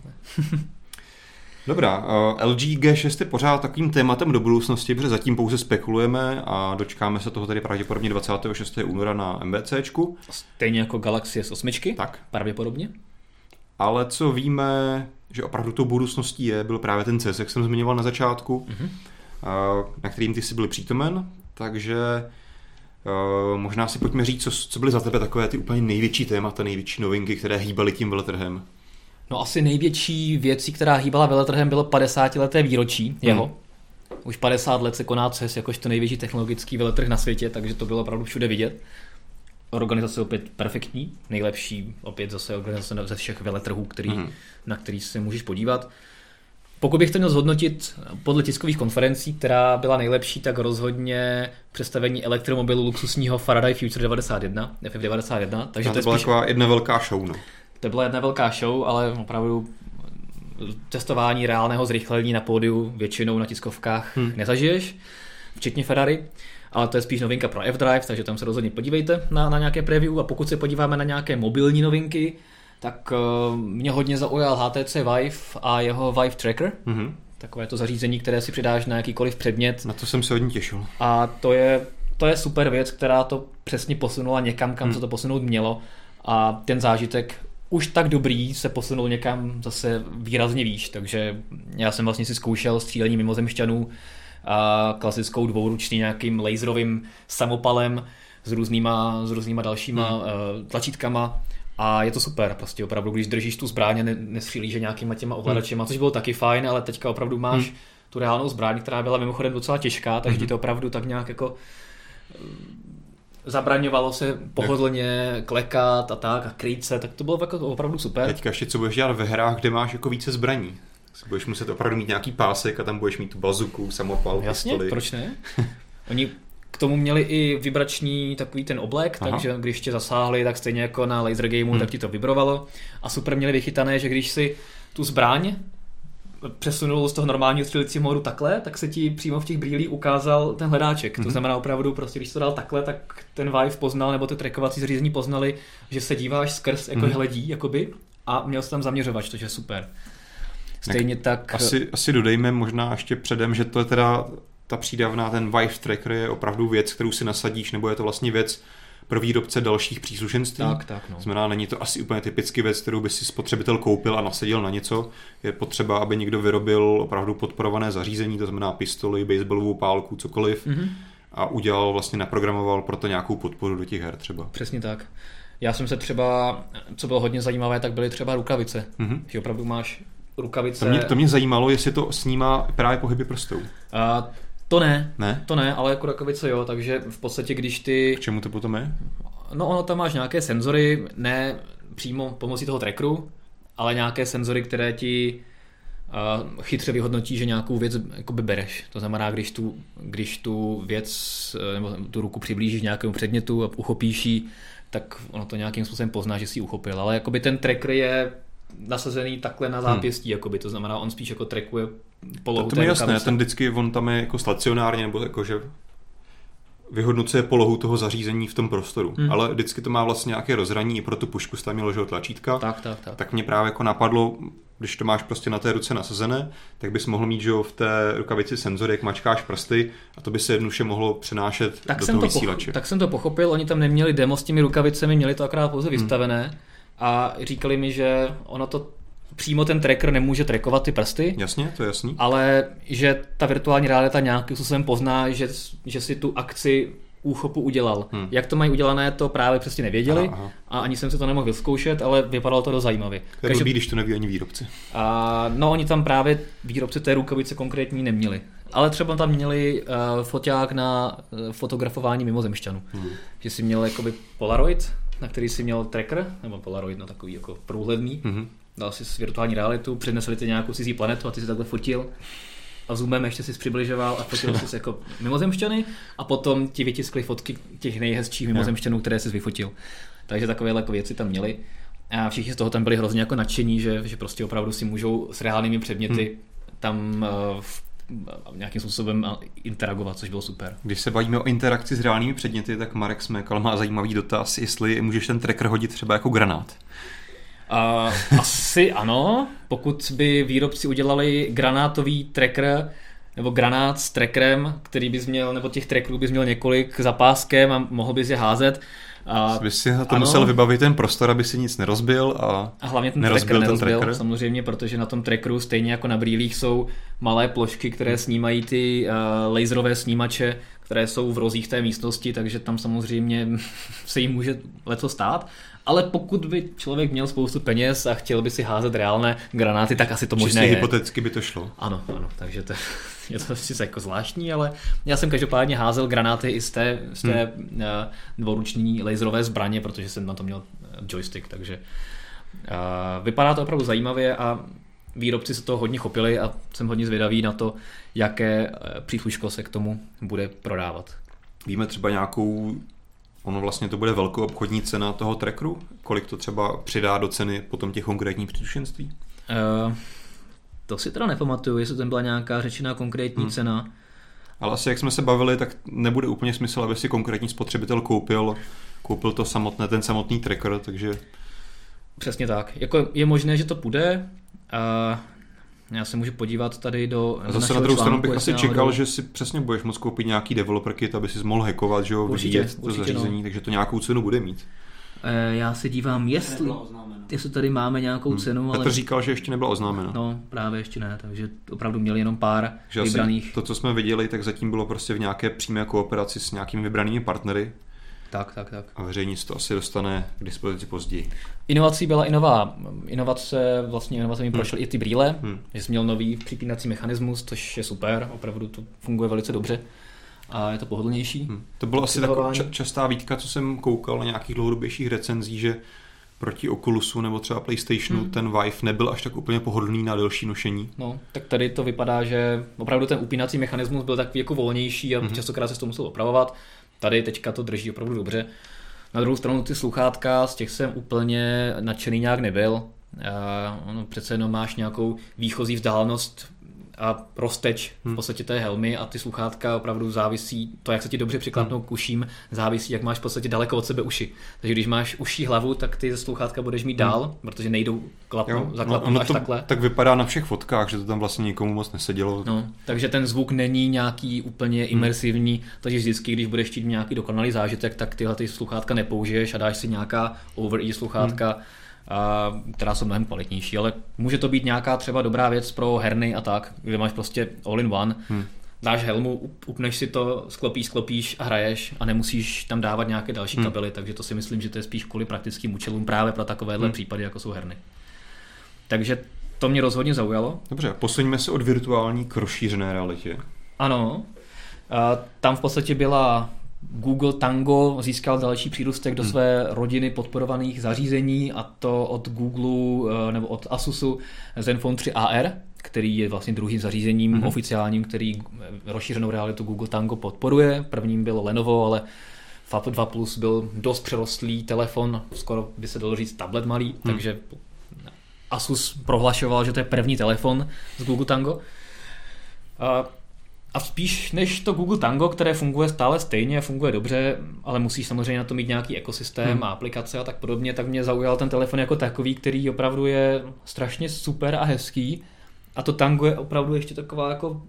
Dobrá, uh, L G G šest je pořád takovým tématem do budoucnosti, protože zatím pouze spekulujeme a dočkáme se toho tady pravděpodobně dvacátého šestého února na MBCčku. Stejně jako Galaxy S osm, tak. Pravděpodobně. Ale co víme, že opravdu tou budoucností je, byl právě ten C E S, jak jsem zmiňoval na začátku, mm-hmm. uh, na kterým ty jsi byl přítomen, takže uh, možná si pojďme říct, co, co byly za tebe takové ty úplně největší témata, největší novinky, které hýbaly tím veletrhem. No asi největší věcí, která hýbala veletrhem, bylo padesátileté výročí jeho. Hmm. Už padesát let se koná C E S jakožto největší technologický veletrh na světě, takže to bylo opravdu všude vidět. Organizace opět perfektní, nejlepší opět zase organizace ze všech veletrhů, který, hmm. na který se můžeš podívat. Pokud bych to měl zhodnotit podle tiskových konferencí, která byla nejlepší, tak rozhodně představení elektromobilu luxusního Faraday Future devadesát jedna, F F devadesát jedna. Takže to, to je byla spíš... taková jedna velká show, no. To byla jedna velká show, ale opravdu testování reálného zrychlení na pódiu většinou na tiskovkách hmm. nezažiješ, včetně Ferrari, ale to je spíš novinka pro F-Drive, takže tam se rozhodně podívejte na, na nějaké preview a pokud se podíváme na nějaké mobilní novinky, tak uh, mě hodně zaujal H T C Vive a jeho Vive Tracker, hmm. takové to zařízení, které si přidáš na jakýkoliv předmět. Na to jsem se hodně těšil. A to je, to je super věc, která to přesně posunula někam, kam hmm. se to posunout mělo. A ten zážitek už tak dobrý se posunul někam zase výrazně výš. Takže já jsem vlastně si zkoušel střílení mimozemšťanů a klasickou dvouruční nějakým laserovým samopalem s různýma, s různýma dalšíma hmm. uh, tlačítkama. A je to super, prostě opravdu, když držíš tu zbraň a ne, nestřílíš nějakýma těma ovladačema, hmm. což bylo taky fajn, ale teďka opravdu máš hmm. tu reálnou zbraň, která byla mimochodem docela těžká, takže hmm. ti to opravdu tak nějak jako zabraňovalo se pohodlně klekat a tak a kryt se, tak to bylo jako opravdu super. Teďka ještě co budeš dělat ve hrách, kde máš jako více zbraní? Budeš muset opravdu mít nějaký pásek a tam budeš mít tu bazuku, samopal, jasně, pistoli. Proč ne? Oni k tomu měli i vibrační takový ten oblek, aha, takže když tě zasáhli, tak stejně jako na laser gameu, hmm. tak ti to vibrovalo. A super měli vychytané, že když si tu zbraň přesunul z toho normálního střelicího módu takhle, tak se ti přímo v těch brýlích ukázal ten hledáček. Hmm. To znamená opravdu, prostě když to dal takhle, tak ten Vive poznal, nebo ty trackovací zařízení poznali, že se díváš skrz, jako hmm. hledí, jakoby, a měl jsi tam zaměřovač, což je super. Stejně tak... Asi, asi dodejme možná ještě předem, že to je teda ta přídavná, ten Vive Tracker je opravdu věc, kterou si nasadíš, nebo je to vlastně věc pro výrobce dalších příslušenství. Tak, tak, no. Znamená, není to asi úplně typicky věc, kterou by si spotřebitel koupil a nasadil na něco. Je potřeba, aby někdo vyrobil opravdu podporované zařízení, to znamená pistoli, baseballovou pálku, cokoliv, mm-hmm. a udělal, vlastně naprogramoval pro to nějakou podporu do těch her třeba. Přesně tak. Já jsem se třeba, co bylo hodně zajímavé, tak byly třeba rukavice. Mm-hmm. Že opravdu máš rukavice. To mě, to mě zajímalo, jestli to snímá právě pohyby prstou. A to ne, ne, to ne, ale jako rukavice jo, takže v podstatě když ty... K čemu to potom je? No ono tam máš nějaké senzory, ne přímo pomocí toho trackeru, ale nějaké senzory, které ti uh, chytře vyhodnotí, že nějakou věc jakoby bereš. To znamená, když tu, když tu věc, nebo tu ruku přiblížíš nějakému předmětu a uchopíš ji, tak ono to nějakým způsobem pozná, že jsi ji uchopil. Ale jakoby ten tracker je nasazený takhle na zápěstí, hmm. jakoby, to znamená, on spíš jako trackuje polohu. To je jasné, rukavice. Ten vždycky on tam je jako stacionárně, nebo jako, že vyhodnocuje polohu toho zařízení v tom prostoru, hmm. ale vždycky to má vlastně nějaké rozhraní i pro tu pušku, tam je ložil tlačítka, tak, tak, tak. tak mě právě jako napadlo, když to máš prostě na té ruce nasazené, tak bys mohl mít, že v té rukavici senzory, jak mačkáš prsty, a to by se jednoduše mohlo přenášet tak do toho to vysílače. Poch- tak jsem to pochopil, oni tam neměli demo s těmi rukavicemi, měli to akorát pouze vystavené, hmm. a říkali mi, že ono to přímo ten tracker nemůže trackovat ty prsty. Jasně, to je jasný. Ale že ta virtuální realita nějakým způsobem pozná, že, že si tu akci úchopu udělal. Hmm. Jak to mají udělané, to právě přesně nevěděli, aha, aha. a ani jsem se to nemohl vyzkoušet, ale vypadalo to dost zajímavě. To je blbý, když to neví ani výrobci. A, no oni tam právě výrobci té rukavice konkrétní neměli. Ale třeba tam měli uh, foťák na uh, fotografování mimozemšťanů. Hmm. Že si měl jakoby Polaroid, na který si měl tracker, nebo Polaroid, no takový jako průhledný, mm-hmm. dal si virtuální realitu, přednesli ty nějakou cizí planetu a ty si takhle fotil a zoomem ještě si přibližoval a fotil si jako mimozemšťany a potom ti vytiskli fotky těch nejhezčích mimozemšťanů, které jsi vyfotil. Takže takovéhle jako věci tam měli a všichni z toho tam byli hrozně jako nadšení, že, že prostě opravdu si můžou s reálnými předměty mm. tam uh, nějakým způsobem interagovat, což bylo super. Když se bavíme o interakci s reálnými předměty, tak Marek Smekal má zajímavý dotaz, jestli můžeš ten tracker hodit třeba jako granát. Uh, asi ano, pokud by výrobci udělali granátový tracker, nebo granát s trackerem, který bys měl, nebo těch trackerů bys měl několik za páskem a mohl bys je házet. A bys si na to ano, musel vybavit ten prostor, aby si nic nerozbil a, a hlavně ten nerozbil tracker, ten nerozbil, tracker. Samozřejmě, protože na tom trackeru stejně jako na brýlích jsou malé plošky, které snímají ty uh, laserové snímače, které jsou v rozích té místnosti, takže tam samozřejmě se jim může leco stát. Ale pokud by člověk měl spoustu peněz a chtěl by si házet reálné granáty, tak asi to možné je. Čistě hypoteticky by to šlo. Ano, ano, takže to je to sice jako zvláštní, ale já jsem každopádně házel granáty i z té, z té hmm. dvoruční laserové zbraně, protože jsem na to měl joystick, takže vypadá to opravdu zajímavě a výrobci se toho hodně chopili a jsem hodně zvědavý na to, jaké přísluško se k tomu bude prodávat. Víme třeba nějakou... Ono vlastně to bude velkou obchodní cena toho trackeru? Kolik to třeba přidá do ceny potom těch konkrétních příslušenství? Uh, to si teda nepamatuju, jestli tam byla nějaká řečená konkrétní hmm. cena. Ale asi jak jsme se bavili, tak nebude úplně smysl, aby si konkrétní spotřebitel koupil, koupil to samotné, ten samotný tracker, takže... Přesně tak. Jako je možné, že to půjde. Uh, Já se můžu podívat tady do našeho. Zase na druhou stranu bych asi náhodou čekal, že si přesně budeš moc koupit nějaký developerky, aby si mohl hackovat, že jo, vidět to zařízení, no. Takže to nějakou cenu bude mít. Já se dívám, jestli, jestli tady máme nějakou hmm. cenu. Petr ale... říkal, že ještě nebyla oznámena. No, právě ještě ne, takže opravdu měli jenom pár že vybraných. To, co jsme viděli, tak zatím bylo prostě v nějaké přímé kooperaci s nějakými vybranými partnery. Tak, tak, tak. A veřejně se to asi dostane k dispozici později. Inovací byla i nová. Inovace, vlastně inovace mi prošly hmm. i ty brýle, hmm. že jsi měl nový připínací mechanismus, což je super, opravdu to funguje velice dobře. A je to pohodlnější. Hmm. To byla asi taková častá výtka, co jsem koukal na nějakých dlouhodobějších recenzí, že proti Oculusu nebo třeba PlayStationu hmm. ten Vive nebyl až tak úplně pohodlný na delší nošení. No, tak tady to vypadá, že opravdu ten upínací mechanismus byl takový jako volnější a hmm. častokrát se to musel opravovat. Tady teďka to drží opravdu dobře. Na druhou stranu ty sluchátka, z těch jsem úplně nadšený nějak nebyl. Uh, no, přece jenom máš nějakou výchozí vzdálenost a rozteč v podstatě té helmy a ty sluchátka opravdu závisí, to jak se ti dobře přiklápnou k uším, závisí, jak máš v podstatě daleko od sebe uši. Takže když máš uší hlavu, tak ty sluchátka budeš mít dál, hmm. protože nejdou klapnou, zaklapnou no, až to, takhle. Tak vypadá na všech fotkách, že to tam vlastně nikomu moc nesedělo. No, takže ten zvuk není nějaký úplně imersivní, hmm. takže vždycky, když budeš chtít nějaký dokonalý zážitek, tak tyhle ty sluchátka nepoužiješ a dáš si nějaká over-ear sluchátka, hmm. a která jsou mnohem kvalitnější, ale může to být nějaká třeba dobrá věc pro herny a tak, kde máš prostě all in one, hmm. dáš helmu, upneš si to, sklopíš, sklopíš a hraješ a nemusíš tam dávat nějaké další hmm. kabely, takže to si myslím, že to je spíš kvůli praktickým účelům právě pro takovéhle hmm. případy, jako jsou herny. Takže to mě rozhodně zaujalo. Dobře, posuňme se od virtuální k rozšířené realitě. Ano, a tam v podstatě byla... Google Tango získal další přírůstek do své rodiny podporovaných zařízení, a to od Google nebo od Asusu ZenFone tři A R, který je vlastně druhým zařízením mm-hmm. oficiálním, který rozšířenou realitu Google Tango podporuje. Prvním bylo Lenovo, ale Fab dva Plus byl dost přerostlý telefon, skoro by se dalo říct tablet malý, mm. takže Asus prohlašoval, že to je první telefon z Google Tango. A A spíš než to Google Tango, které funguje stále stejně, funguje dobře, ale musíš samozřejmě na to mít nějaký ekosystém hmm. a aplikace a tak podobně, tak mě zaujal ten telefon jako takový, který opravdu je strašně super a hezký. A to Tango je opravdu ještě taková jako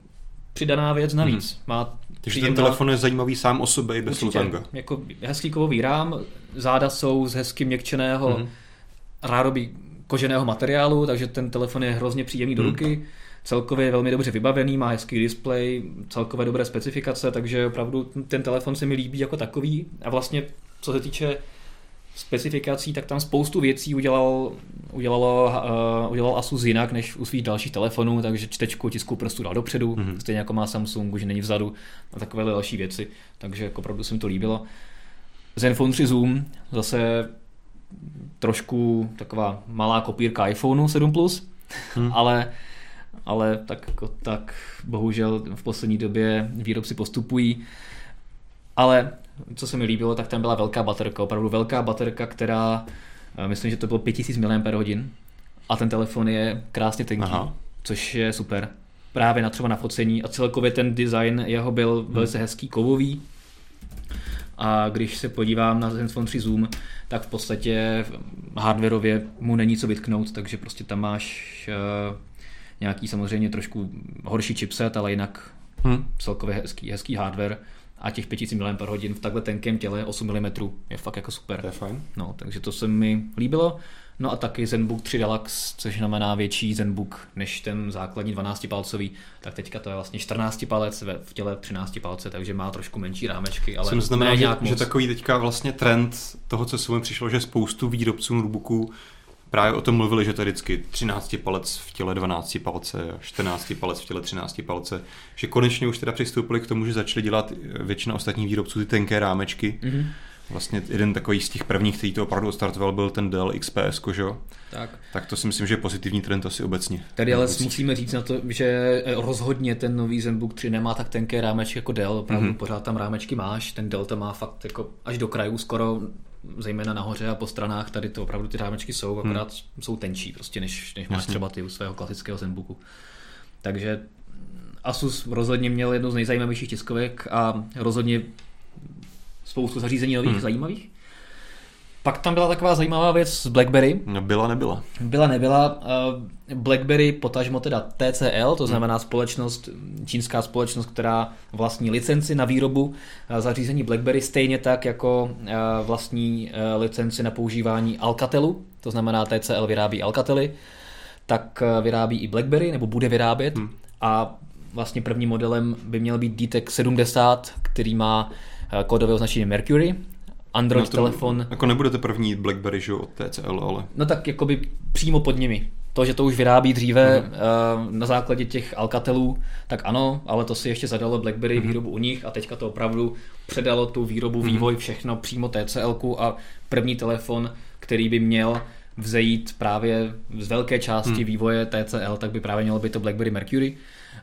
přidaná věc navíc. Hmm. Má Takže ten telefon je zajímavý sám o sobě i bez toho Tanga. Jako hezký kovový rám, záda jsou z hezky měkčeného, hmm. rádoby koženého materiálu, takže ten telefon je hrozně příjemný hmm. do ruky. Celkově je velmi dobře vybavený, má hezký displej, celkově dobré specifikace, takže opravdu ten telefon se mi líbí jako takový. A vlastně, co se týče specifikací, tak tam spoustu věcí udělal, udělalo, uh, udělal Asus jinak než u svých dalších telefonů, takže čtečku tisku prstů dal dopředu, mm-hmm. stejně jako má Samsung, už není vzadu a takové další věci, takže jako opravdu se mi to líbilo. ZenFone tři Zoom, zase trošku taková malá kopírka iPhoneu sedm plus, mm. ale... ale tak, tak bohužel v poslední době výrobci postupují. Ale co se mi líbilo, tak tam byla velká baterka, opravdu velká baterka, která, myslím, že to bylo pět tisíc miliamper hodin a ten telefon je krásně tenký, Aha. což je super. Právě na třeba na focení a celkově ten design jeho byl hmm. velice hezký, kovový. A když se podívám na ZenFone tři Zoom, tak v podstatě hardwarově mu není co vytknout, takže prostě tam máš... nějaký samozřejmě trošku horší chipset, ale jinak hmm. celkově hezký, hezký hardware a těch pět tisíc miliamper hodin v takhle tenkém těle osm milimetrů je fakt jako super. To je fajn. No, takže to se mi líbilo. No a taky Zenbook tři Deluxe, což znamená větší Zenbook než ten základní dvanáctipalcový, tak teďka to je vlastně čtrnáctipalec v těle třináctipalce, takže má trošku menší rámečky, ale znamená, že, že takový teďka vlastně trend toho, co se mi přišlo, že spoustu výrobců notebooků právě o tom mluvili, že to je vždycky třináctipalec v těle dvanáctipalce a čtrnáctipalec v těle třináctipalce. Že konečně už teda přistoupili k tomu, že začali dělat většina ostatních výrobců ty tenké rámečky. Mm-hmm. Vlastně jeden takový z těch prvních, který to opravdu odstartoval, byl ten Dell X P S, že jo? Tak. Tak to si myslím, že je pozitivní trend asi obecně. Tady ale musíme říct na to, že rozhodně ten nový Zenbook tři nemá tak tenké rámečky jako Dell. Opravdu mm-hmm. pořád tam rámečky máš, ten Dell tam má fakt jako až do krajů skoro, zejména nahoře a po stranách, tady to opravdu ty rámečky jsou, akorát hmm. jsou tenčí prostě, než, než máš třeba ty u svého klasického Zenbooku. Takže Asus rozhodně měl jednu z nejzajímavějších tiskovek a rozhodně spoustu zařízení nových hmm. zajímavých. Pak tam byla taková zajímavá věc z BlackBerry. No byla, nebyla. Byla, nebyla. BlackBerry, potažmo teda T C L, to znamená společnost, čínská společnost, která vlastní licenci na výrobu zařízení BlackBerry, stejně tak jako vlastní licenci na používání Alcatelu, to znamená T C L vyrábí Alcately, tak vyrábí i BlackBerry, nebo bude vyrábět. Hmm. A vlastně prvním modelem by měl být D T E C sedmdesát, který má kódové označení Mercury. Android no to, telefon. Jako nebudete první BlackBerry, že od T C L, ale... No tak jakoby přímo pod nimi. To, že to už vyrábí dříve mm-hmm. na základě těch Alcatelů, tak ano, ale to si ještě zadalo BlackBerry mm-hmm. výrobu u nich a teďka to opravdu předalo tu výrobu, vývoj, mm-hmm. všechno přímo T C L ku a první telefon, který by měl vzejít právě z velké části mm-hmm. vývoje T C L, tak by právě mělo být to BlackBerry Mercury.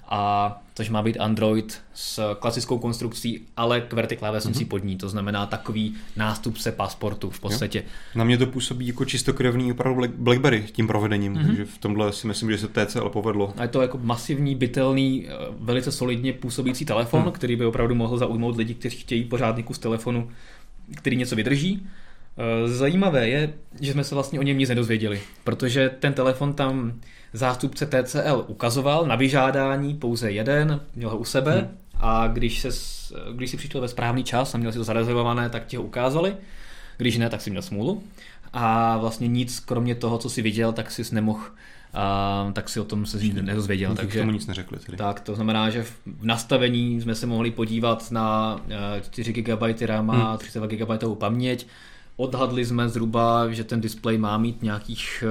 A což má být Android s klasickou konstrukcí, ale k vertiklávesnici mm-hmm. pod ní. To znamená takový nástupce pasportu v podstatě. Jo. Na mě to působí jako čistokrevný opravdu BlackBerry tím provedením, mm-hmm. takže v tomhle si myslím, že se T C L povedlo. A je to jako masivní, bytelný, velice solidně působící telefon, mm. který by opravdu mohl zaujmout lidi, kteří chtějí pořádný kus telefonu, který něco vydrží. Zajímavé je, že jsme se vlastně o něm nic nedozvěděli, protože ten telefon tam zástupce T C L ukazoval na vyžádání pouze jeden, měl ho u sebe hmm. a když, se, když si přišel ve správný čas a měl si to zarezervované, tak ti ho ukázali, když ne, tak si měl smůlu a vlastně nic kromě toho, co si viděl, tak si nemohl, a, tak si o tom se nedozvěděl. No, takže, tomu nic neřekli. Tedy. Tak to znamená, že v nastavení jsme se mohli podívat na čtyři gigabajty RAM a hmm. třicet dva gigabajtů paměť. Odhadli jsme zhruba, že ten displej má mít nějakých,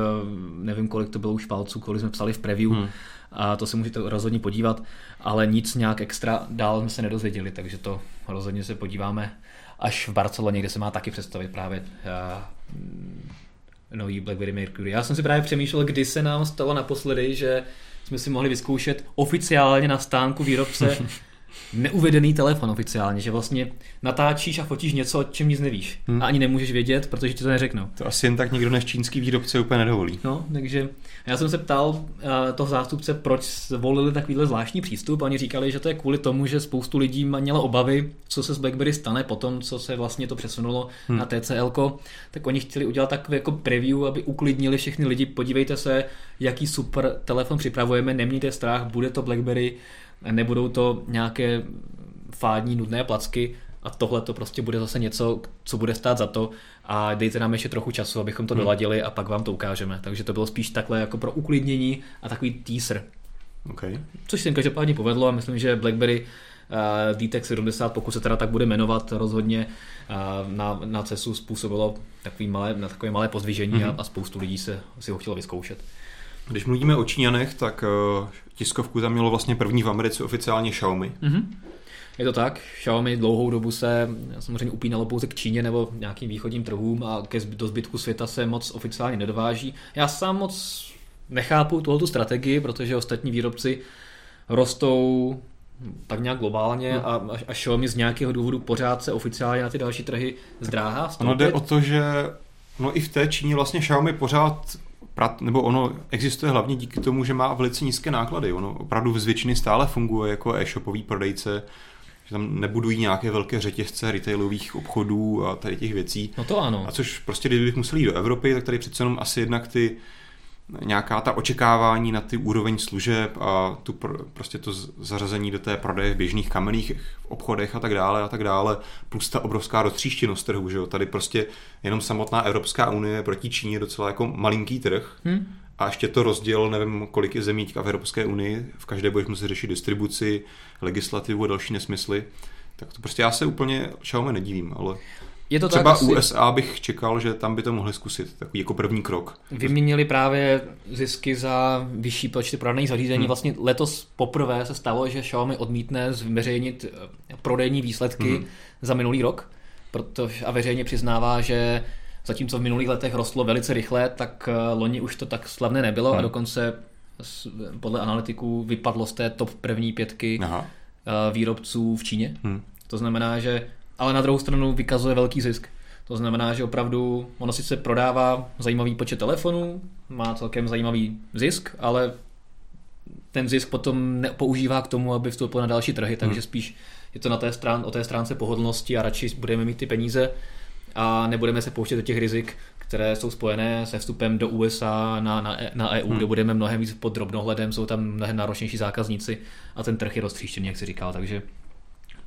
nevím kolik to bylo už palců, kolik jsme psali v preview, hmm. a to se můžete rozhodně podívat, ale nic nějak extra dál jsme se nedozvěděli, takže to rozhodně se podíváme až v Barceloně, kde se má taky představit právě nový BlackBerry Mercury. Já jsem si právě přemýšlel, kdy se nám stalo naposledy, že jsme si mohli vyzkoušet oficiálně na stánku výrobce neuvedený telefon oficiálně, že vlastně natáčíš a fotíš něco, o čem nic nevíš. Hmm. A ani nemůžeš vědět, protože ti to neřeknou. To asi jen tak nikdo než čínský výrobce úplně nedovolí. No, takže já jsem se ptal uh, toho zástupce, proč zvolili takovýhle zvláštní přístup. Oni říkali, že to je kvůli tomu, že spoustu lidí mělo obavy, co se z BlackBerry stane po tom, co se vlastně to přesunulo hmm. na T C L ko. Tak oni chtěli udělat takové jako preview, aby uklidnili všechny lidi. Podívejte se, jaký super telefon připravujeme, nemějte strach, bude to BlackBerry. Nebudou to nějaké fádní, nudné placky a tohle to prostě bude zase něco, co bude stát za to a dejte nám ještě trochu času, abychom to hmm. doladili a pak vám to ukážeme. Takže to bylo spíš takhle jako pro uklidnění a takový teaser. Okay. Což se jim každopádně povedlo a myslím, že BlackBerry uh, D T E C sedmdesát, pokud se teda tak bude jmenovat, rozhodně uh, na, na CESu způsobilo takový malé, na takové malé pozdvižení hmm. a, a spoustu lidí se si ho chtělo vyzkoušet. Když mluvíme o Číňanech, tak uh, tiskovku tam mělo vlastně první v Americe oficiálně Xiaomi. Mm-hmm. Je to tak. Xiaomi dlouhou dobu se samozřejmě upínalo pouze k Číně nebo nějakým východním trhům a ke zbyt, do zbytku světa se moc oficiálně nedováží. Já sám moc nechápu tuhletu strategii, protože ostatní výrobci rostou tak nějak globálně a, a Xiaomi z nějakého důvodu pořád se oficiálně na ty další trhy zdráhá. Vstoupit. Ono jde o to, že no i v té Číně vlastně Xiaomi pořád Prat, nebo ono existuje hlavně díky tomu, že má velice nízké náklady. Ono opravdu z většiny stále funguje jako e-shopový prodejce, že tam nebudují nějaké velké řetězce retailových obchodů a tady těch věcí. No to ano. A což prostě, kdybych musel jít do Evropy, tak tady přece jenom asi jednak ty nějaká ta očekávání na ty úroveň služeb a tu pro, prostě to zařazení do té prodeje v běžných kamenných obchodech a tak dále a tak dále, plus ta obrovská roztříštěnost trhu, že jo, tady prostě jenom samotná Evropská unie proti Číně je docela jako malinký trh hmm. a ještě to rozděl, nevím kolik je zemí v Evropské unii, v každé budeš muset řešit distribuci, legislativu a další nesmysly, tak to prostě já se úplně Xiaomi nedívím, ale... Je to třeba tak, U S A bych čekal, že tam by to mohli zkusit, takový jako první krok. Vyměnili právě zisky za vyšší počty prodaných zařízení. Hmm. Vlastně letos poprvé se stalo, že Xiaomi odmítne zveřejnit prodejní výsledky hmm. za minulý rok, protože a veřejně přiznává, že zatímco v minulých letech rostlo velice rychle, tak loni už to tak slavné nebylo hmm. a dokonce podle analytiků vypadlo z té top první pětky Aha. výrobců v Číně. Hmm. To znamená, že ale na druhou stranu vykazuje velký zisk. To znamená, že opravdu ono sice prodává zajímavý počet telefonů, má celkem zajímavý zisk, ale ten zisk potom nepoužívá k tomu, aby vstoupil na další trhy, takže spíš je to na té strán, o té stránce pohodlnosti a radši budeme mít ty peníze a nebudeme se pouštět do těch rizik, které jsou spojené se vstupem do U S A na, na, na E U, hmm. kde budeme mnohem víc pod drobnohledem, jsou tam mnohem náročnější zákazníci a ten trh je roztříštěný, jak jsi říkal. Takže,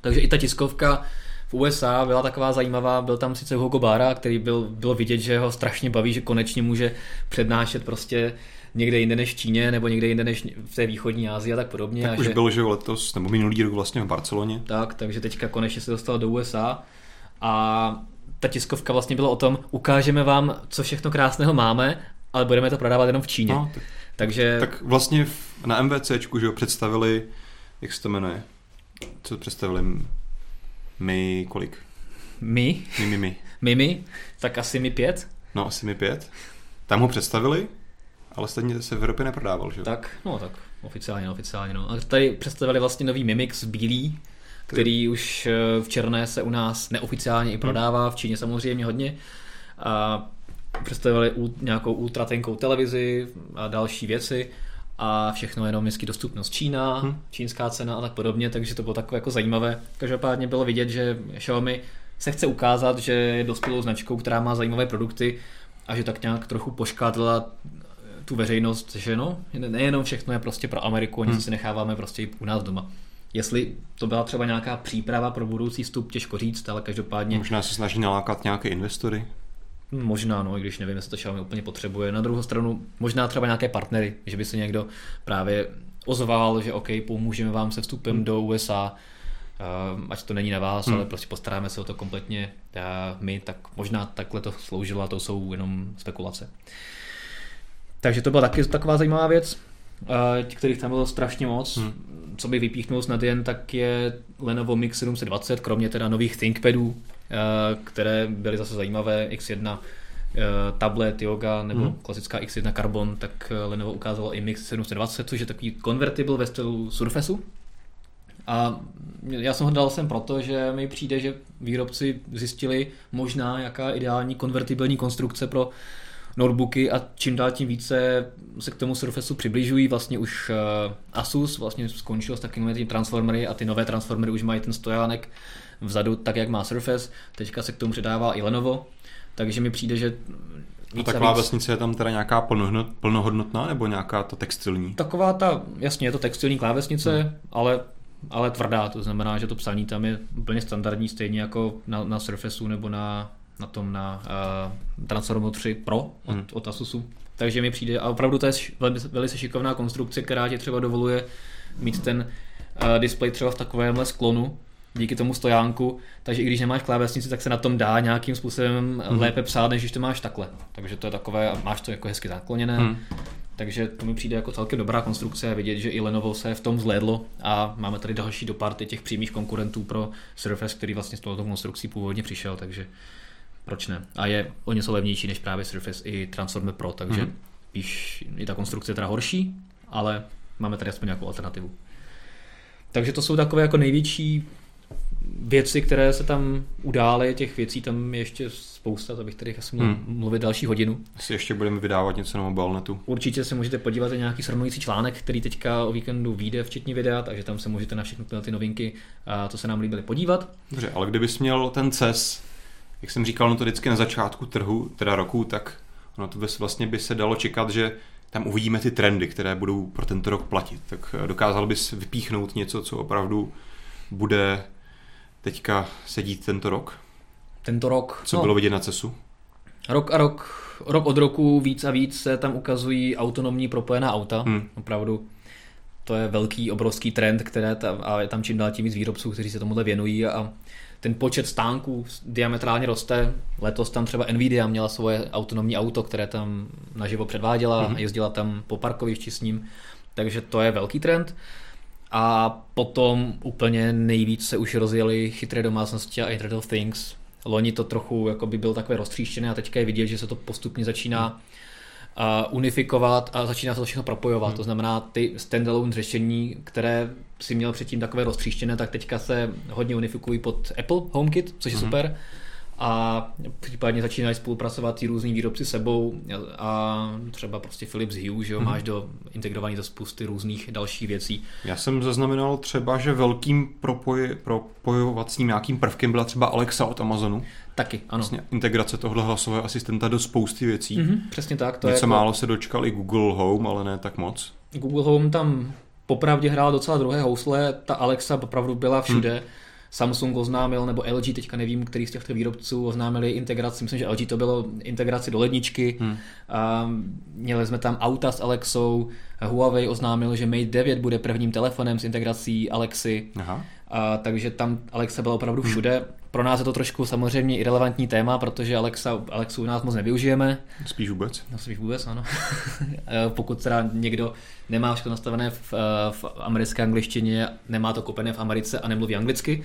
takže i ta tiskovka v U S A byla taková zajímavá, byl tam sice Hugo Bara, který byl, bylo vidět, že ho strašně baví, že konečně může přednášet prostě někde jinde než v Číně, nebo někde jinde než v té východní Asii a tak podobně. Tak a už že... bylo, že letos, nebo minulý rok vlastně v Barceloně. Tak, takže teďka konečně se dostal do U S A a ta tiskovka vlastně byla o tom, ukážeme vám, co všechno krásného máme, ale budeme to prodávat jenom v Číně. No, tak, takže... tak vlastně na MVCčku, že jo, představili, jak se to jmenuje, co představili Mi kolik? Mi? Mi, mi, mi. Mi, mi? Tak asi Mi pět? No, asi Mi pět. Tam ho představili, ale stejně se v Evropě neprodával, že jo? Tak, no tak, oficiálně, oficiálně, no. A tady představili vlastně nový Mi Mix bílý, který už v černé se u nás neoficiálně i prodává, v Číně samozřejmě hodně. A představili nějakou ultratenkou televizi a další věci a všechno jenom městsky dostupnost Čína, hmm. čínská cena a tak podobně, takže to bylo takové jako zajímavé. Každopádně bylo vidět, že Xiaomi se chce ukázat, že je dospělou značkou, která má zajímavé produkty a že tak nějak trochu poškádla tu veřejnost, že no, nejenom všechno je prostě pro Ameriku, ani hmm. si necháváme prostě u nás doma. Jestli to byla třeba nějaká příprava pro budoucí vstup, těžko říct, ale každopádně... Možná se snaží nalákat nějaké investory. Možná, no, i když nevím, jestli to Xiaomi úplně potřebuje. Na druhou stranu možná třeba nějaké partnery, že by se někdo právě ozval, že OK, pomůžeme vám se vstupem hmm. do U S A, ať to není na vás, hmm. ale prostě postaráme se o to kompletně my, tak možná takhle to sloužilo, to jsou jenom spekulace. Takže to byla taky taková zajímavá věc, kterých tam bylo strašně moc. Hmm. Co by vypíchnul snad jen, tak je Lenovo Mix sedm set dvacet, kromě teda nových ThinkPadů, které byly zase zajímavé, X jedna tablet, yoga nebo hmm. klasická X jedna Carbon, tak Lenovo ukázalo i Mix sedm set dvacet, což je takový konvertibil ve stylu Surfaceu. A já jsem ho dal sem proto, že mi přijde, že výrobci zjistili možná jaká ideální konvertibilní konstrukce pro notebooky a čím dál tím více se k tomu Surfaceu přibližují. Vlastně už Asus vlastně skončil s takovými transformery a ty nové transformery už mají ten stojánek vzadu tak, jak má Surface. Teďka se k tomu přidává i Lenovo, takže mi přijde, že víc a taková a víc... vesnice je tam teda nějaká plnohodnotná nebo nějaká to textilní? Taková ta, jasně, je to textilní klávesnice, hmm. ale, ale tvrdá, to znamená, že to psaní tam je úplně standardní, stejně jako na, na Surfaceu nebo na na tom na uh, Transformer tři Pro od, hmm. od Asusu. Takže mi přijde, a opravdu to je velice šikovná konstrukce, která ti třeba dovoluje mít ten uh, displej třeba v takovémhle sklonu díky tomu stojánku, takže i když nemáš klávesnici, tak se na tom dá nějakým způsobem hmm. lépe psát, než když to máš takhle. Takže to je takové, máš to jako hezky zakloněné. Hmm. Takže to mi přijde jako celkem dobrá konstrukce a vidět, že i Lenovo se v tom zhlédlo a máme tady další do party těch přímých konkurentů pro Surface, který vlastně s touto konstrukcí původně přišel, takže proč ne? A je o něco levnější než právě Surface i Transformer Pro, takže hmm. píš, i ta konstrukce je teda horší, ale máme tady aspoň nějakou alternativu. Takže to jsou takové jako největší věci, které se tam udály, těch věcí tam je ještě spousta, abych tady asi měl hmm. mluvit další hodinu. Asi ještě budeme vydávat něco na mobilnetu. Určitě se můžete podívat na nějaký srovnující článek, který teďka o víkendu vyjde, včetně videa, takže tam se můžete na všechny ty novinky, co se nám líbily, podívat. Dobře, ale kdybys měl ten C E S, jak jsem říkal, no to vždycky na začátku trhu, teda roku, tak ono to vlastně by se dalo čekat, že tam uvidíme ty trendy, které budou pro tento rok platit. Tak dokázal bys vypíchnout něco, co opravdu bude teďka sedít tento rok? Tento rok? Co no, bylo vidět na C E S u? Rok a rok, rok od roku víc a víc se tam ukazují autonomní propojená auta. Hmm. Opravdu to je velký, obrovský trend, které tam, a je tam čím dál tím víc výrobců, kteří se tomuhle věnují a ten počet stánků diametrálně roste. Letos tam třeba Nvidia měla svoje autonomní auto, které tam naživo předváděla, mm-hmm. jezdila tam po parkovišti s ním, takže to je velký trend. A potom úplně nejvíc se už rozjeli chytré domácnosti a Internet of Things. Loni to trochu jako by bylo takové roztříštěné a teďka je vidět, že se to postupně začíná unifikovat a začíná se to všechno propojovat. Hmm. To znamená, ty standalone řešení, které si měl předtím takové roztříštěné, tak teďka se hodně unifikují pod Apple HomeKit, což je hmm. super. a případně začínají spolupracovat i různí výrobci sebou a třeba prostě Philips Hue, že jo, hmm. máš do integrovaný do spousty různých dalších věcí. Já jsem zaznamenal třeba, že velkým propoj, propojovacím nějakým prvkem byla třeba Alexa od Amazonu. Taky, ano. Vlastně integrace tohle hlasového asistenta do spousty věcí. Mm-hmm, přesně tak. To Něco je málo to... se dočkal i Google Home, ale ne tak moc. Google Home tam popravdě hrála docela druhé housle, ta Alexa popravdu byla všude. Hmm. Samsung oznámil, nebo el gé, teďka nevím, který z těchto výrobců oznámili integraci, myslím, že el gé to bylo integraci do ledničky, hmm. a měli jsme tam auta s Alexou, Huawei oznámil, že Mate devět bude prvním telefonem s integrací Alexy, Aha. A, takže tam Alexa byla opravdu všude. Hmm. Pro nás je to trošku samozřejmě irelevantní téma, protože Alexa, Alexu u nás moc nevyužijeme. Spíš vůbec. No, spíš vůbec, ano. Pokud teda někdo nemá všechno nastavené v, v americké angličtině, nemá to kopené v Americe a nemluví anglicky.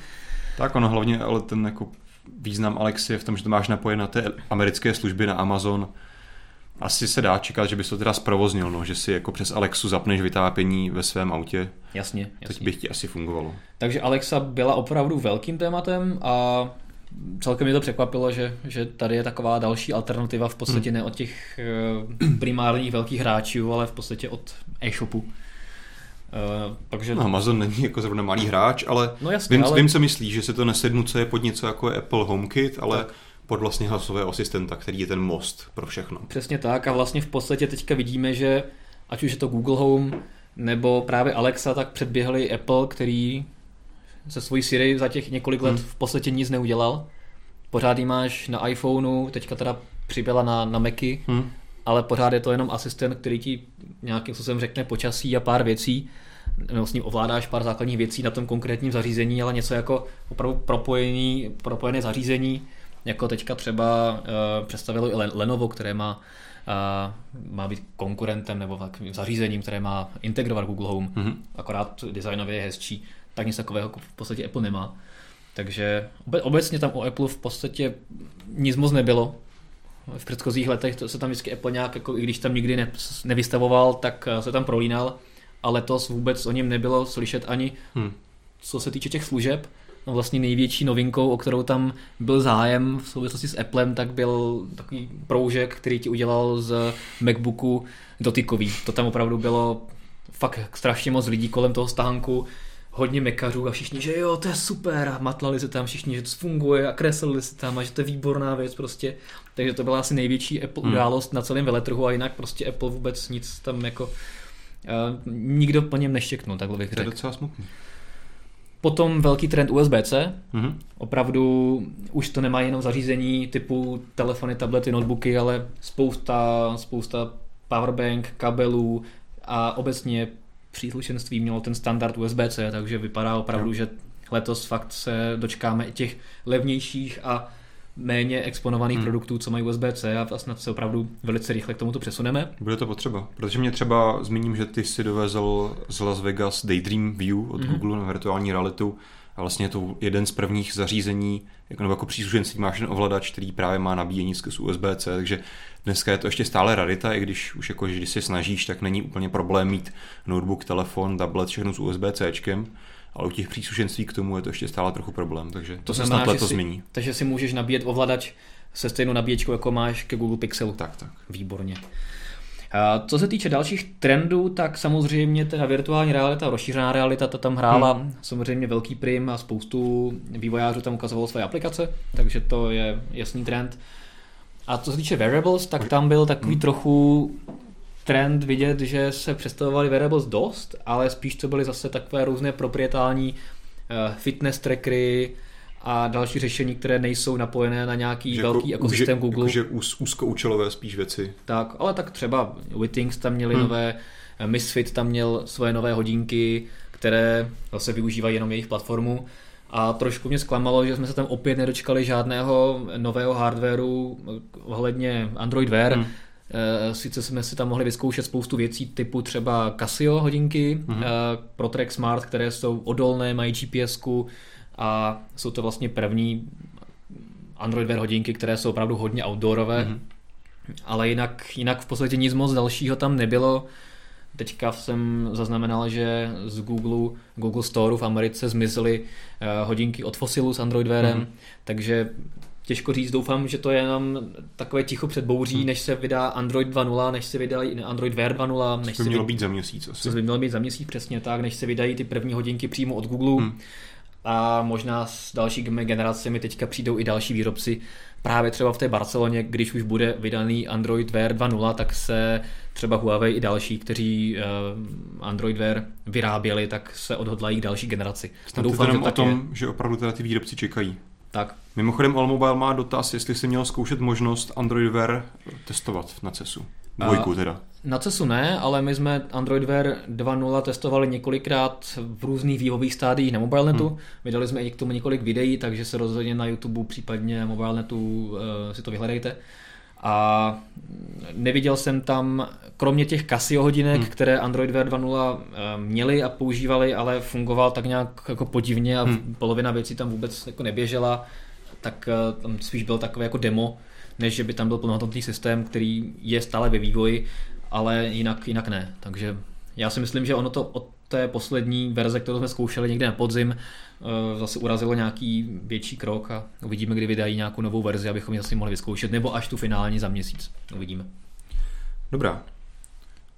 Tak ono hlavně, ale ten jako význam Alexy je v tom, že to máš napojen na té americké služby na Amazon. Asi se dá čekat, že bys to teda zprovoznil, no, že si jako přes Alexu zapneš vytápění ve svém autě. Jasně, jasně. Teď by ti asi fungovalo. Takže Alexa byla opravdu velkým tématem a celkem mě to překvapilo, že, že tady je taková další alternativa v podstatě hmm. ne od těch primárních velkých hráčů, ale v podstatě od e-shopu. Uh, takže... no, Amazon není jako zrovna malý hráč, ale, no jasně, vím, ale... vím, co myslíš, že se to nesednuce pod něco jako Apple HomeKit, ale... Tak. Pod vlastně hlasového asistenta, který je ten most pro všechno. Přesně tak a vlastně v podstatě teďka vidíme, že ať už je to Google Home nebo právě Alexa, tak předběhli Apple, který se svojí Siri za těch několik let hmm. v podstatě nic neudělal. Pořád ji máš na iPhoneu, teďka teda přibyla na, na Macy, hmm. ale pořád je to jenom asistent, který ti nějakým způsobem řekne počasí a pár věcí. No, s ním ovládáš pár základních věcí na tom konkrétním zařízení, ale něco jako opravdu propojený, propojené zařízení. Jako teďka třeba uh, představilo i Lenovo, které má, uh, má být konkurentem nebo takovým zařízením, které má integrovat Google Home, mm-hmm. akorát designově je hezčí, tak nic takového v podstatě Apple nemá. Takže obecně tam o Apple v podstatě nic moc nebylo. V předchozích letech se tam vždycky Apple nějak, jako, i když tam nikdy ne, nevystavoval, tak se tam prolínal, a letos vůbec o něm nebylo slyšet ani mm. co se týče těch služeb. No vlastně největší novinkou, o kterou tam byl zájem v souvislosti s Applem, tak byl takový proužek, který ti udělal z MacBooku dotykový. To tam opravdu bylo fakt strašně moc lidí kolem toho stánku, hodně mekařů a všichni, že jo, to je super, a matlali se tam všichni, že to funguje a kreslili se tam a že to je výborná věc prostě. Takže to byla asi největší Apple hmm. událost na celém veletrhu a jinak prostě Apple vůbec nic tam jako uh, nikdo po něm neštěknul, takhle bych řekl. To je docela smutný. Potom velký trend U S B C, mm-hmm. opravdu už to nemá jenom zařízení typu telefony, tablety, notebooky, ale spousta, spousta powerbank, kabelů a obecně příslušenství mělo ten standard U S B C, takže vypadá opravdu, no. že letos fakt se dočkáme i těch levnějších a méně exponovaných hmm. produktů, co mají U S B C a snad se opravdu velice rychle k tomuto přesuneme. Bude to potřeba, protože mě třeba zmíním, že ty si dovezl z Las Vegas Daydream View od hmm. Google na virtuální realitu a vlastně je to jeden z prvních zařízení, jako, nebo jako příslušenství máš ten ovladač, který právě má nabíjení skrz U S B C, takže dneska je to ještě stále rarita, i když už jako, když se snažíš, tak není úplně problém mít notebook, telefon, tablet, všechno s U S B Cčkem. Ale u těch příslušenství k tomu je to ještě stále trochu problém, takže to se snad letos změní. Takže si můžeš nabíjet ovladač se stejnou nabíječkou, jako máš ke Google Pixelu. Tak, tak. Výborně. A co se týče dalších trendů, tak samozřejmě teda virtuální realita, rozšířená realita, ta tam hrála hmm. samozřejmě velký prim a spoustu vývojářů tam ukazovalo své aplikace, takže to je jasný trend. A co se týče wearables, tak tam byl takový hmm. trochu... trend vidět, že se představovali wearables dost, ale spíš to byly zase takové různé proprietální fitness trackery a další řešení, které nejsou napojené na nějaký že velký jako, ekosystém že, Google. Takže úzkoučelové spíš věci. Tak, ale tak třeba Withings tam měli hmm. nové, Misfit tam měl svoje nové hodinky, které zase využívají jenom jejich platformu. A trošku mě zklamalo, že jsme se tam opět nedočkali žádného nového hardwaru ohledně Android Wear. Hmm. Sice jsme si tam mohli vyzkoušet spoustu věcí typu třeba Casio hodinky, mm-hmm. ProTrack Smart, které jsou odolné, mají G P S ku a jsou to vlastně první Android Wear hodinky, které jsou opravdu hodně outdoorové, mm-hmm. ale jinak, jinak v podstatě nic moc dalšího tam nebylo. Teďka jsem zaznamenal, že z Google, Google Storeu v Americe zmizely hodinky od Fossilu s Android Wearem, mm-hmm. takže těžko říct, doufám, že to je jenom takové ticho před bouří, hmm. než se vydá Android dva tečka nula, než se vydají Android Wear dva tečka nula. Což by mělo vy... být za měsíc asi. Což by mělo být za měsíc, přesně tak, než se vydají ty první hodinky přímo od Google. Hmm. A možná s dalšími generacemi teďka přijdou i další výrobci. Právě třeba v té Barceloně, když už bude vydaný Android Wear dva tečka nula, tak se třeba Huawei i další, kteří Android Wear vyráběli, tak se odhodlají k další generaci. Snad doufám, že o také... tom, že opravdu teda ty výrobci čekají. Tak. Mimochodem Allmobile má dotaz, jestli jsi měl zkoušet možnost Android Wear testovat na CESu. Dvojku teda. Na CESu ne, ale my jsme Android Wear dva tečka nula testovali několikrát v různých vývojových stádiích na MobileNetu. Hmm. Vydali jsme i k tomu několik videí, takže se rozhodně na YouTube, případně MobileNetu si to vyhledejte. A neviděl jsem tam, kromě těch Casio hodinek, hmm. které Android Wear dva tečka nula měli a používali, ale fungoval tak nějak jako podivně a hmm. polovina věcí tam vůbec jako neběžela, tak tam spíš bylo takové jako demo, než že by tam byl plnohodnotný systém, který je stále ve vývoji, ale jinak, jinak ne. Takže já si myslím, že ono to od té poslední verze, kterou jsme zkoušeli někde na podzim, zase urazilo nějaký větší krok a uvidíme, kdy vydají nějakou novou verzi, abychom ji zase mohli vyzkoušet, nebo až tu finální za měsíc. Uvidíme. Dobrá.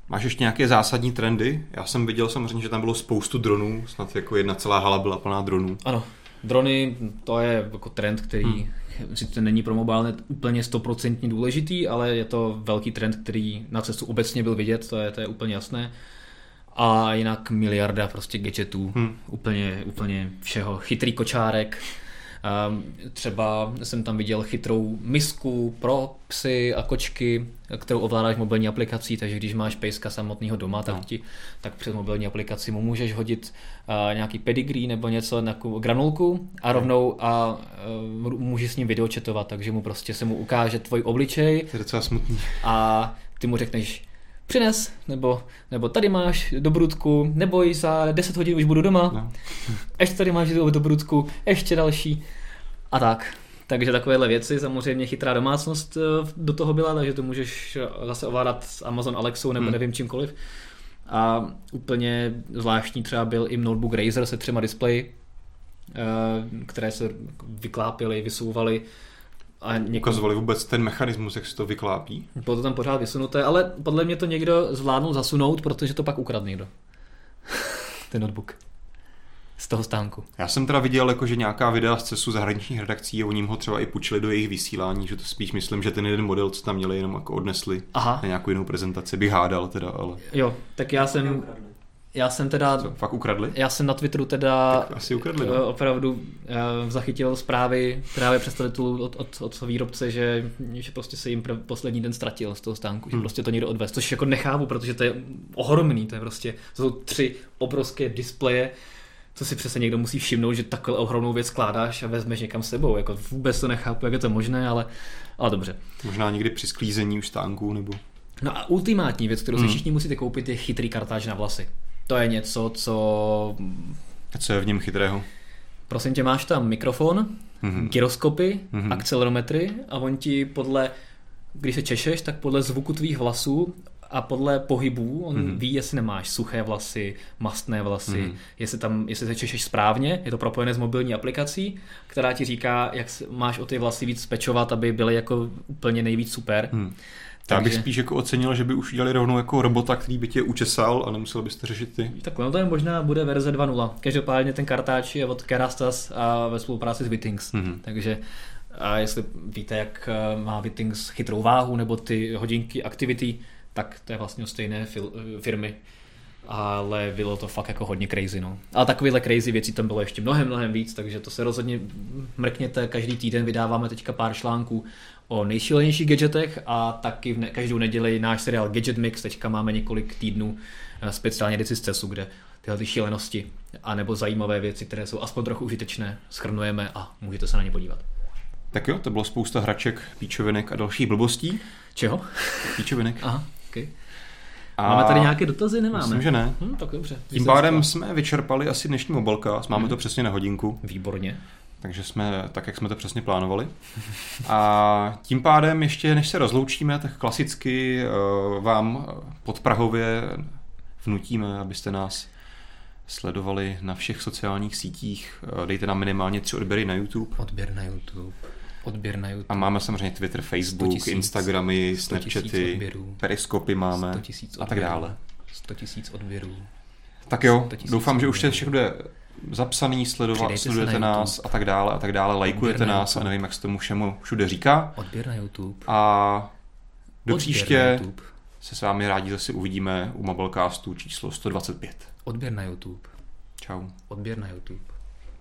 Máš ještě nějaké zásadní trendy? Já jsem viděl samozřejmě, že tam bylo spoustu dronů, snad jako jedna celá hala byla plná dronů. Ano. Drony, to je jako trend, který hmm. sice není pro MobileNet úplně stoprocentně důležitý, ale je to velký trend, který na CESu obecně byl vidět, to je, to je úplně jasné. A jinak miliarda prostě gadgetů, hmm. úplně, úplně všeho, chytrý kočárek. Třeba jsem tam viděl chytrou misku pro psy a kočky, kterou ovládáš mobilní aplikací, takže když máš pejska samotného doma, tak, no. ti, tak přes mobilní aplikaci mu můžeš hodit nějaký pedigree nebo něco, nějakou granulku a rovnou a můžeš s ním videochatovat, takže mu prostě se mu ukáže tvoj obličej. To je docela smutný. A ty mu řekneš přines, nebo, nebo tady máš dobrutku, neboj, za deset hodin už budu doma, no. ještě tady máš dobrutku, ještě další a tak. Takže takovéhle věci, samozřejmě chytrá domácnost do toho byla, takže to můžeš zase ovládat s Amazon Alexou nebo hmm. nevím čímkoliv. A úplně zvláštní třeba byl i notebook Razer se třema displeji, které se vyklápily, vysouvaly. A někdo... Ukazovali vůbec ten mechanismus, jak se to vyklápí? Bylo to tam pořád vysunuté, ale podle mě to někdo zvládnul zasunout, protože to pak ukradl někdo. Ten notebook. Z toho stánku. Já jsem teda viděl, jako, že nějaká videa z CESu zahraničních redakcí a oni ho třeba i půjčili do jejich vysílání, že to spíš myslím, že ten jeden model, co tam měli, jenom jako odnesli Aha. na nějakou jinou prezentaci. Bych hádal teda, ale... Jo, tak já jsem... Já jsem teda... Co, fakt ukradli? Já jsem na Twitteru teda asi ukradli, ne? Opravdu zachytil zprávy právě představitelů od, od, od výrobce, že, že prostě se jim poslední den ztratil z toho stánku, hmm. že prostě to někdo odvez, což jako nechápu, protože to je ohromný, to je prostě, to jsou tři obrovské displeje, co si přesně někdo musí všimnout, že takovou ohromnou věc skládáš a vezmeš někam s sebou, jako vůbec to nechápu, jak je to možné, ale, ale dobře. Možná někdy při sklízení už stánku nebo... No a ultimátní věc, kterou si hmm. všichni musíte koupit, je chytrý kartáč na vlasy. To je něco, co... A co je v něm chytrého? Prosím tě, máš tam mikrofon, mm-hmm. gyroskopy, mm-hmm. akcelerometry a on ti podle, když se češeš, tak podle zvuku tvých hlasů a podle pohybů, on mm-hmm. ví, jestli nemáš suché vlasy, mastné vlasy, mm-hmm. jestli, tam, jestli se češeš správně, je to propojené s mobilní aplikací, která ti říká, jak máš o ty vlasy víc pečovat, aby byly jako úplně nejvíc super. Mm. Já bych spíš jako ocenil, že by už udělali rovnou jako robota, který by tě učesal a nemusel byste řešit ty. Takhle, no to je možná bude verze dva tečka nula. Každopádně ten kartáč je od Kerastas a ve spolupráci s Withings. Mm-hmm. Takže a jestli víte, jak má Withings chytrou váhu nebo ty hodinky Activity, tak to je vlastně stejné fil- firmy. Ale bylo to fakt jako hodně crazy. No. A takovýhle crazy věcí tam bylo ještě mnohem, mnohem víc, takže to se rozhodně mrkněte. Každý týden vydáváme teďka pár článků o nejšílenějších gadgetech a taky v ne- každou neděli náš seriál Gadget Mix. Teďka máme několik týdnů speciálně edici z CESu, kde tyhle ty šílenosti a nebo zajímavé věci, které jsou aspoň trochu užitečné, shrnujeme a můžete se na ně podívat. Tak jo, to bylo spousta hraček, píčovinek a dalších blbostí. Čeho? Píčovinek. Aha, okay. A máme tady nějaké dotazy? Nemáme. Myslím, že ne. Hm, tak dobře. Tím pádem jsme vyčerpali asi dnešní mobilcast. Máme hmm. to přesně na hodinku. Výborně. Takže jsme tak, jak jsme to přesně plánovali. A tím pádem ještě, než se rozloučíme, tak klasicky vám podprahově vnutíme, abyste nás sledovali na všech sociálních sítích. Dejte nám minimálně tři odběry na YouTube. Odběr na YouTube. odběr na YouTube. A máme samozřejmě Twitter, Facebook, sto tisíc, Instagramy, Snapchaty, periskopy máme sto tisíc a tak dále. sto tisíc odběrů. Tak jo, doufám, že už to všechno je zapsaný, sledovat, sledujete nás a tak dále a tak dále, lajkujete nás a nevím, jak se tomu všemu všude říká. Odběr na YouTube. A do odběr příště se s vámi rádi zase uvidíme u Mobilecastu číslo sto dvacet pět. Odběr na YouTube. Čau. Odběr na YouTube.